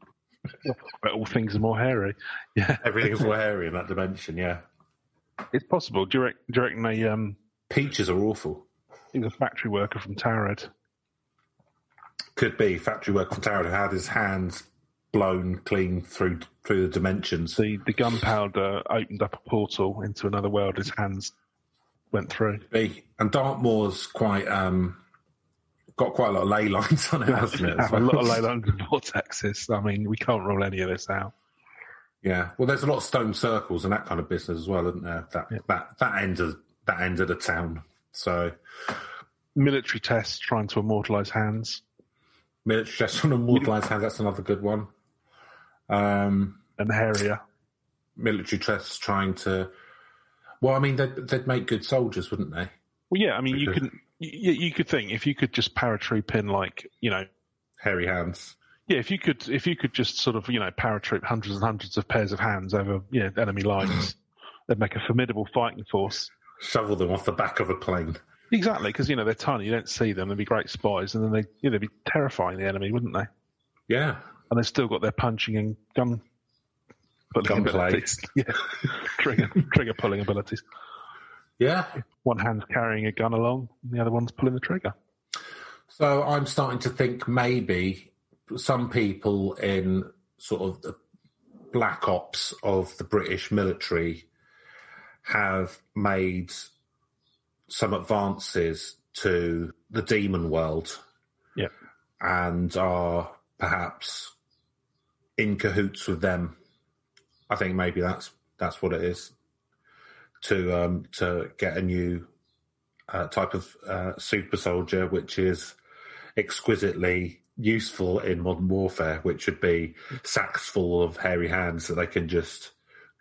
But all things are more hairy. Yeah, everything is more hairy in that dimension, yeah. It's possible. Do you reckon, do you reckon they... Um... Peaches are awful. He's a factory worker from Tarared. Could be. Factory worker from Tarared had his hands blown clean through through the dimensions. The, the gunpowder opened up a portal into another world. His hands went through. Could be. And Dartmoor's quite... Um, got quite a lot of ley lines on it, hasn't it? Well. A lot of ley lines and vortexes. I mean, we can't rule any of this out. Yeah. Well, there's a lot of stone circles and that kind of business as well, isn't there? That, yeah. that, that, end, of, that end of the town. So, military tests trying to immortalise hands. Military tests trying to immortalise hands, that's another good one. Um, and hairier. Military tests trying to... Well, I mean, they'd, they'd make good soldiers, wouldn't they? Well, yeah, I mean, because... you can... You, you could think, if you could just paratroop in, like, you know... hairy hands. Yeah, if you could if you could just sort of, you know, paratroop hundreds and hundreds of pairs of hands over, you know, enemy lines, they'd make a formidable fighting force. Shovel them off the back of a plane. Exactly, because, you know, they're tiny, you don't see them, they'd be great spies, and then they, you know, they'd be terrifying the enemy, wouldn't they? Yeah. And they've still got their punching and gun... Gun abilities. Yeah. trigger, trigger pulling abilities. Yeah. One hand's carrying a gun along, and the other one's pulling the trigger. So I'm starting to think maybe some people in sort of the black ops of the British military have made some advances to the demon world. Yeah. And are perhaps in cahoots with them. I think maybe that's that's what it is. To um, to get a new uh, type of uh, super soldier, which is exquisitely useful in modern warfare, which would be sacks full of hairy hands that they can just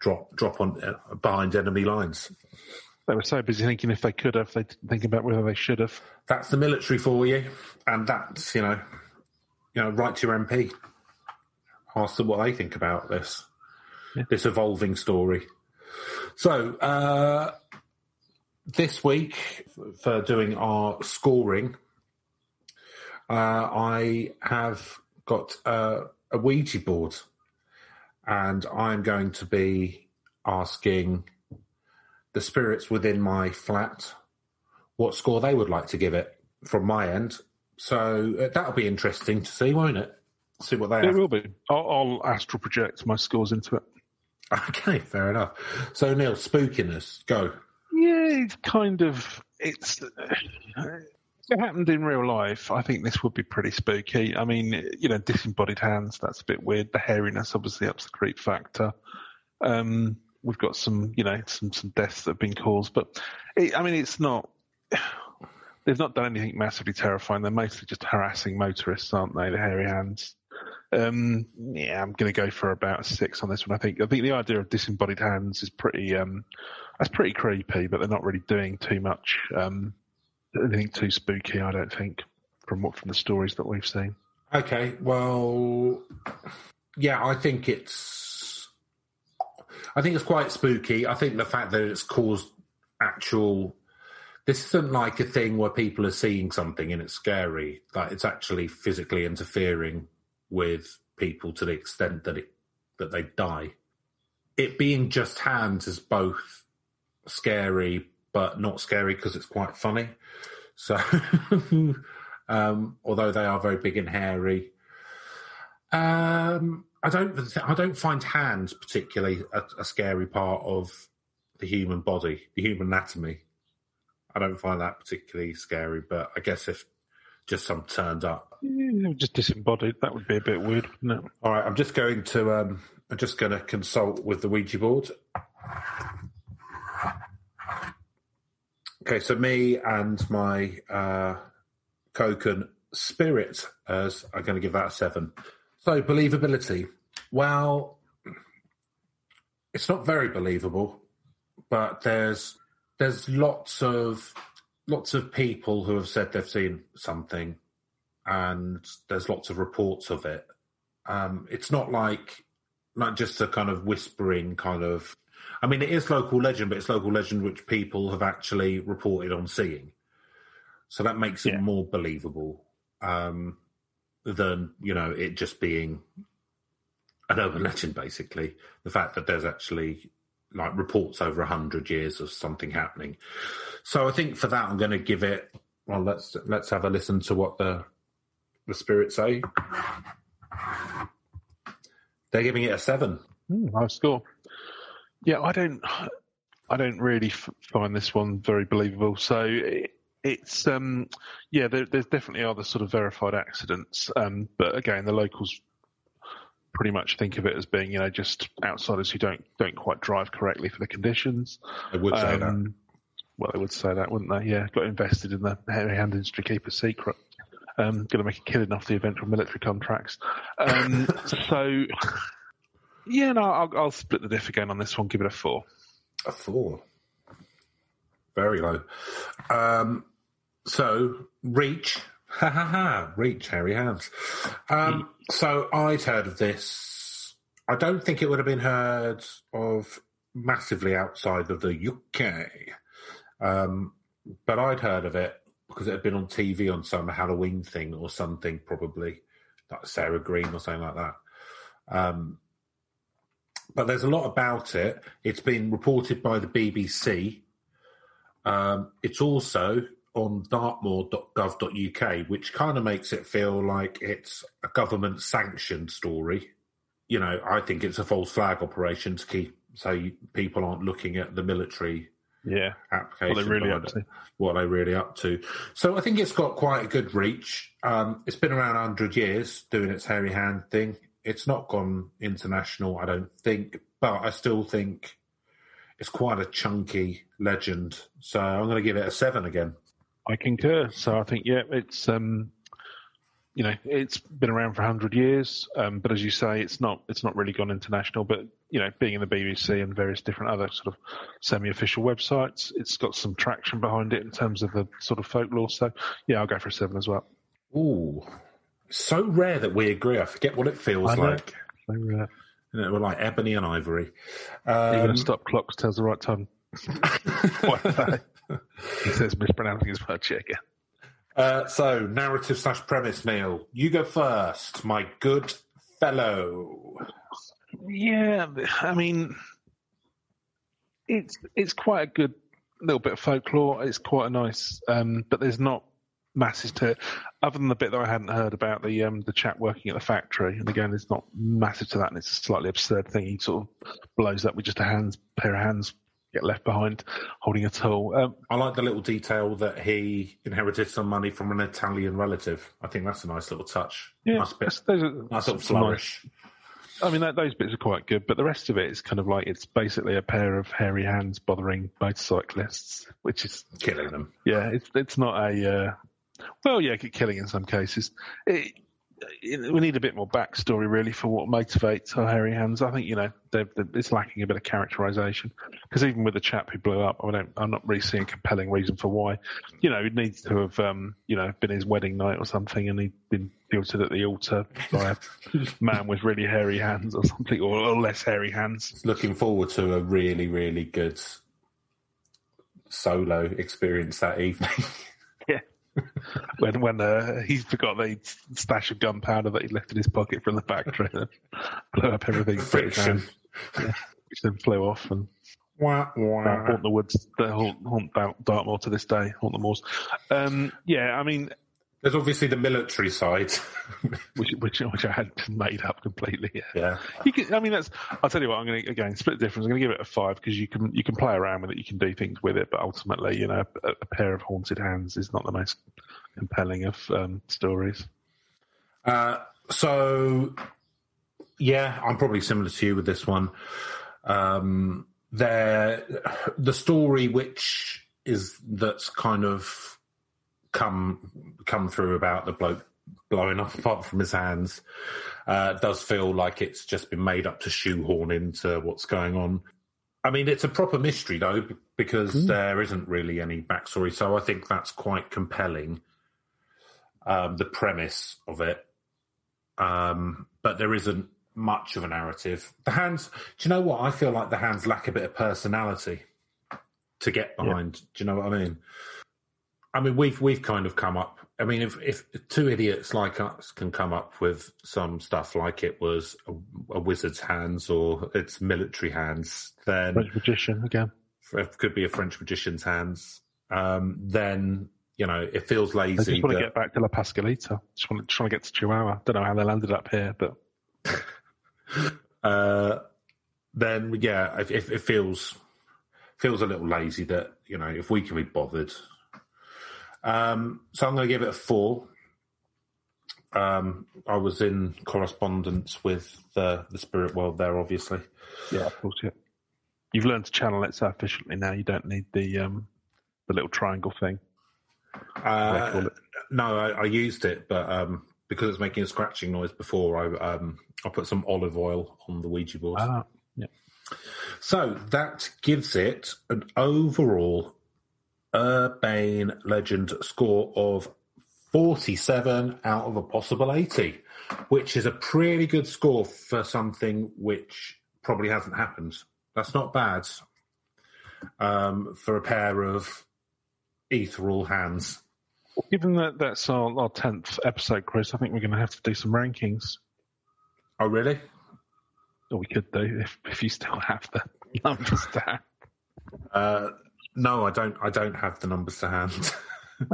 drop drop on uh, behind enemy lines. They were so busy thinking if they could have, they didn't think about whether they should have. That's the military for you, and that's you know, you know, write to your M P, ask them what they think about this yeah. this evolving story. So, uh, this week, for doing our scoring, uh, I have got uh, a Ouija board, and I'm going to be asking the spirits within my flat what score they would like to give it from my end. So, uh, that'll be interesting to see, won't it? See what they have. It will be. I'll, I'll astral project my scores into it. Okay, fair enough. So, Neil, spookiness, go. Yeah, it's kind of... It's, if it happened in real life, I think this would be pretty spooky. I mean, you know, disembodied hands, that's a bit weird. The hairiness obviously ups the creep factor. Um, we've got some, you know, some, some deaths that have been caused. But, it, I mean, it's not... They've not done anything massively terrifying. They're mostly just harassing motorists, aren't they, the hairy hands? Um, yeah, I'm going to go for about a six on this one. I think I think the idea of disembodied hands is pretty um, that's pretty creepy, but they're not really doing too much um, anything too spooky, I don't think, from what from the stories that we've seen. Okay, well, yeah, I think it's I think it's quite spooky. I think the fact that it's caused actual. This isn't like a thing where people are seeing something and it's scary. Like it's actually physically interfering with people to the extent that it that they die. It being just hands is both scary but not scary because it's quite funny. So, um, although they are very big and hairy, um, I don't I don't find hands particularly a, a scary part of the human body, the human anatomy. I don't find that particularly scary, but I guess if just some turned up. Yeah, just disembodied. That would be a bit weird, wouldn't it? All right, I'm just going to um, I'm just going to consult with the Ouija board. Okay, so me and my uh, Koken spirit as I'm going to give that a seven. So believability. Well, it's not very believable, but there's there's lots of. Lots of people who have said they've seen something, and there's lots of reports of it. Um, it's not like, not just a kind of whispering kind of I mean, it is local legend, but it's local legend which people have actually reported on seeing. So that makes it yeah. more believable um, than, you know, it just being an urban legend, basically. The fact that there's actually, like, reports over one hundred years of something happening. So I think for that, I'm going to give it, well, let's let's have a listen to what the the spirits say. They're giving it a seven. Mm, high score. Yeah, I don't, I don't really f- find this one very believable. So it, it's, um, yeah, there, there's definitely other sort of verified accidents, um, but again, the locals pretty much think of it as being, you know, just outsiders who don't don't quite drive correctly for the conditions. I would say um, that. Well, I would say that, wouldn't they? Yeah, got invested in the heavy-handed industry, keep a secret. Um, going to make a killing off the eventual military contracts. Um, so, yeah, no, I'll, I'll split the diff again on this one. Give it a four. A four. Very low. Um, so, reach. Ha ha ha. Reach, hairy hands. Um, so, I'd heard of this. I don't think it would have been heard of massively outside of the U K. Um, but I'd heard of it because it had been on T V on some Halloween thing or something, probably, like Sarah Green or something like that. Um, but there's a lot about it. It's been reported by the B B C. Um, it's also on dartmoor dot gov dot U K, which kind of makes it feel like it's a government-sanctioned story. You know, I think it's a false flag operation to keep so people aren't looking at the military Yeah, application. What they're really up to. What they're really up to. So I think it's got quite a good reach. Um, it's been around one hundred years doing its hairy hand thing. It's not gone international, I don't think, but I still think it's quite a chunky legend. So I'm going to give it a seven again. I concur. So I think, yeah, it's um, you know, it's been around for one hundred years, um, but as you say, it's not it's not really gone international, but. You know, being in the B B C and various different other sort of semi-official websites, it's got some traction behind it in terms of the sort of folklore. So, yeah, I'll go for a seven as well. Ooh, so rare that we agree. I forget what it feels I know. like. So rare. You know, we're like ebony and ivory. Um, Even a stop clock tells the right time. He says mispronouncing his word checker. Uh, so, narrative slash premise, Neil. You go first, my good fellow. Yeah, I mean, it's it's quite a good little bit of folklore. It's quite a nice, um, but there's not masses to it, other than the bit that I hadn't heard about the um, the chap working at the factory. And again, it's not massive to that, and it's a slightly absurd thing. He sort of blows up with just a hands, pair of hands, get left behind, holding a tool. Um, I like the little detail that he inherited some money from an Italian relative. I think that's a nice little touch. Yeah, nice bit, those are, nice little flourish. Nice. I mean, that, those bits are quite good, but the rest of it is kind of like it's basically a pair of hairy hands bothering motorcyclists, which is killing them. Yeah, it's it's not a uh, well, yeah, killing in some cases. It, it, we need a bit more backstory really for what motivates our hairy hands. I think you know they're, they're, it's lacking a bit of characterisation because even with the chap who blew up, I don't, I'm not really seeing a compelling reason for why. You know, it needs to have um, you know been his wedding night or something, and he'd been. At the altar by a man with really hairy hands or something, or, or less hairy hands. Looking forward to a really, really good solo experience that evening. Yeah. When when uh, he forgot the stash of gunpowder that he left in his pocket from the factory and blew up everything. Friction. Yeah. Which then flew off and wah, wah. Uh, haunt the woods, the haunt, haunt Dartmoor to this day, haunt the moors. Um, yeah, I mean... There's obviously the military side, which, which which I had made up completely. Yeah, yeah. You can, I mean that's. I'll tell you what. I'm going to again split the difference. I'm going to give it a five because you can you can play around with it. You can do things with it, but ultimately, you know, a, a pair of haunted hands is not the most compelling of um, stories. Uh, so, yeah, I'm probably similar to you with this one. Um, there, the story which is that's kind of. come come through about the bloke blowing up apart from his hands uh, does feel like it's just been made up to shoehorn into what's going on. I mean, it's a proper mystery, though, because mm. there isn't really any backstory, so I think that's quite compelling, um, the premise of it. Um, but there isn't much of a narrative. The hands, do you know what? I feel like the hands lack a bit of personality to get behind. Yeah. Do you know what I mean? I mean, we've we've kind of come up. I mean, if, if two idiots like us can come up with some stuff like it was a, a wizard's hands or it's military hands, then French magician again. It could be a French magician's hands. Um, then you know it feels lazy. I just want that, to get back to La Pascalita. Just want to try to get to Chihuahua. Don't know how they landed up here, but uh, then yeah, it, it, it feels feels a little lazy that you know if we can be bothered. Um, so I'm going to give it a four. Um, I was in correspondence with the, the spirit world there, obviously. Yeah, of course, yeah. You've learned to channel it so efficiently now. You don't need the um, the little triangle thing. Uh, no, I, I used it, but um, because it's making a scratching noise before, I um, I put some olive oil on the Ouija board. Ah, yeah. So that gives it an overall Urbane Legend score of forty-seven out of a possible eighty, which is a pretty good score for something which probably hasn't happened. That's not bad um, for a pair of ethereal hands. Given that that's our, our tenth episode, Chris, I think we're going to have to do some rankings. Oh, really? Or we could do, if, if you still have the numbers to have. Uh, No, I don't. I don't have the numbers to hand.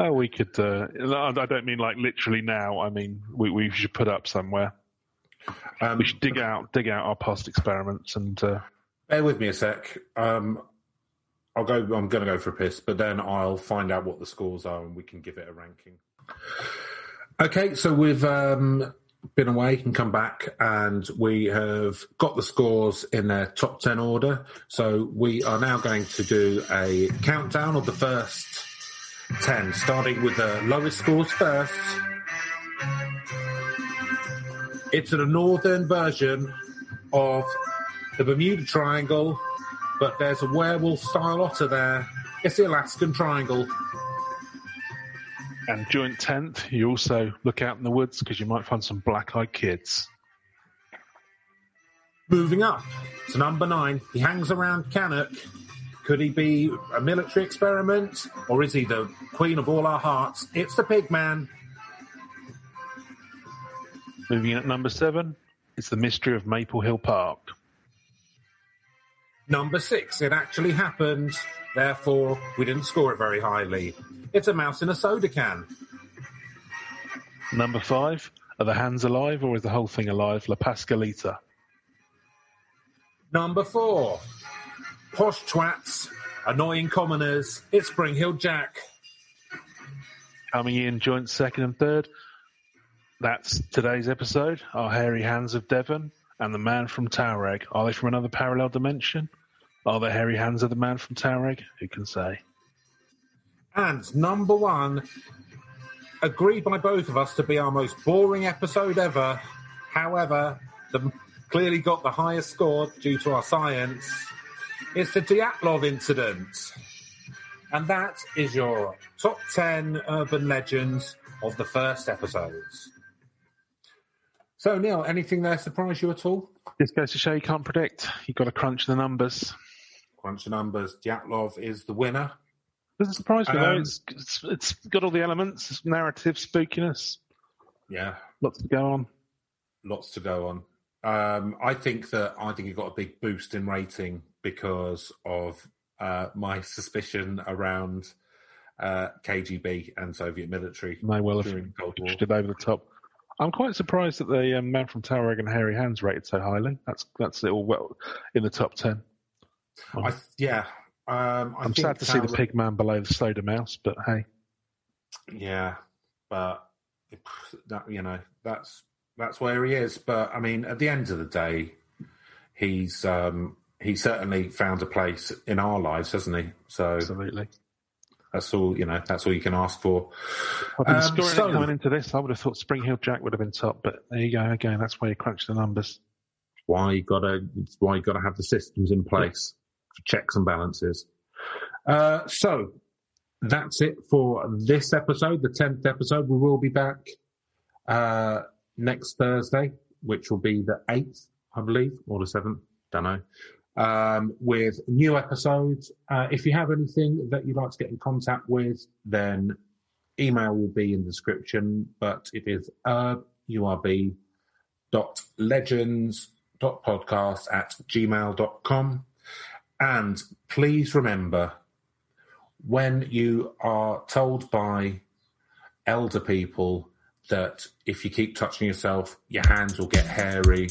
Oh, we could. Uh, I don't mean like literally now. I mean we, we should put up somewhere. Um, we should dig out, dig out our past experiments and. Uh... Bear with me a sec. Um, I'll go. I'm going to go for a piss, but then I'll find out what the scores are and we can give it a ranking. Okay, so we've um, been away and come back, and we have got the scores in their top ten order. So we are now going to do a countdown of the first ten, starting with the lowest scores first. It's a northern version of the Bermuda Triangle, but there's a werewolf-style otter there. It's the Alaskan Triangle. And during tenth, you also look out in the woods because you might find some black-eyed kids. Moving up to number nine, he hangs around Cannock. Could he be a military experiment, or is he the queen of all our hearts? It's the Pig Man. Moving in at number seven, it's the mystery of Maple Hill Park. Number six, it actually happened, therefore we didn't score it very highly. It's a mouse in a soda can. Number five, are the hands alive or is the whole thing alive? La Pascalita. Number four, posh twats, annoying commoners. It's Spring Hill Jack. Coming in joint second and third, that's today's episode, our hairy hands of Devon and the man from Taureg. Are they from another parallel dimension? Are the hairy hands of the man from Taureg? Who can say? And number one, agreed by both of us to be our most boring episode ever. However, the, clearly got the highest score due to our science. It's the Dyatlov incident. And that is your top ten urban legends of the first episodes. So, Neil, anything there surprised you at all? This goes to show you can't predict. You've got to crunch the numbers. Crunch the numbers. Dyatlov is the winner. Doesn't surprise me, um, though. It's, it's, it's got all the elements. It's narrative, spookiness. Yeah. Lots to go on. Lots to go on. Um, I think that I think it got a big boost in rating because of uh, my suspicion around uh, K G B and Soviet military. May well have pushed it over the top. I'm quite surprised that the um, man from Taureg and hairy hands rated so highly. That's that's it all well in the top ten. Um, I, yeah. Um, I I'm think sad to Taureg... see the pig man below the soda mouse, but hey, yeah, but that, you know that's that's where he is. But I mean, at the end of the day, he's um, he certainly found a place in our lives, hasn't he? So absolutely, that's all you know. That's all you can ask for. I've been um, scoring so... going into this. I would have thought Spring Hill Jack would have been top, but there you go again. That's where you crunch the numbers. Why you gotta? Why you gotta have the systems in place? Yeah. Checks and balances. Uh, so that's it for this episode, the tenth episode. We will be back uh, next Thursday which will be the eighth, I believe, or the seventh, don't know, um, with new episodes. Uh, if you have anything that you'd like to get in contact with, then email will be in the description, but it is urb dot legends dot podcast at gmail dot com. And please remember, when you are told by elder people that if you keep touching yourself, your hands will get hairy,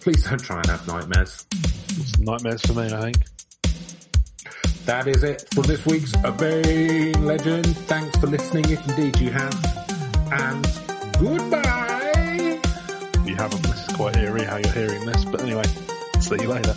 please don't try and have nightmares. It's nightmares for me, I think. That is it for this week's Obeying Legend. Thanks for listening, if indeed you have. And goodbye! You haven't. This is quite eerie how you're hearing this, but anyway, see you later.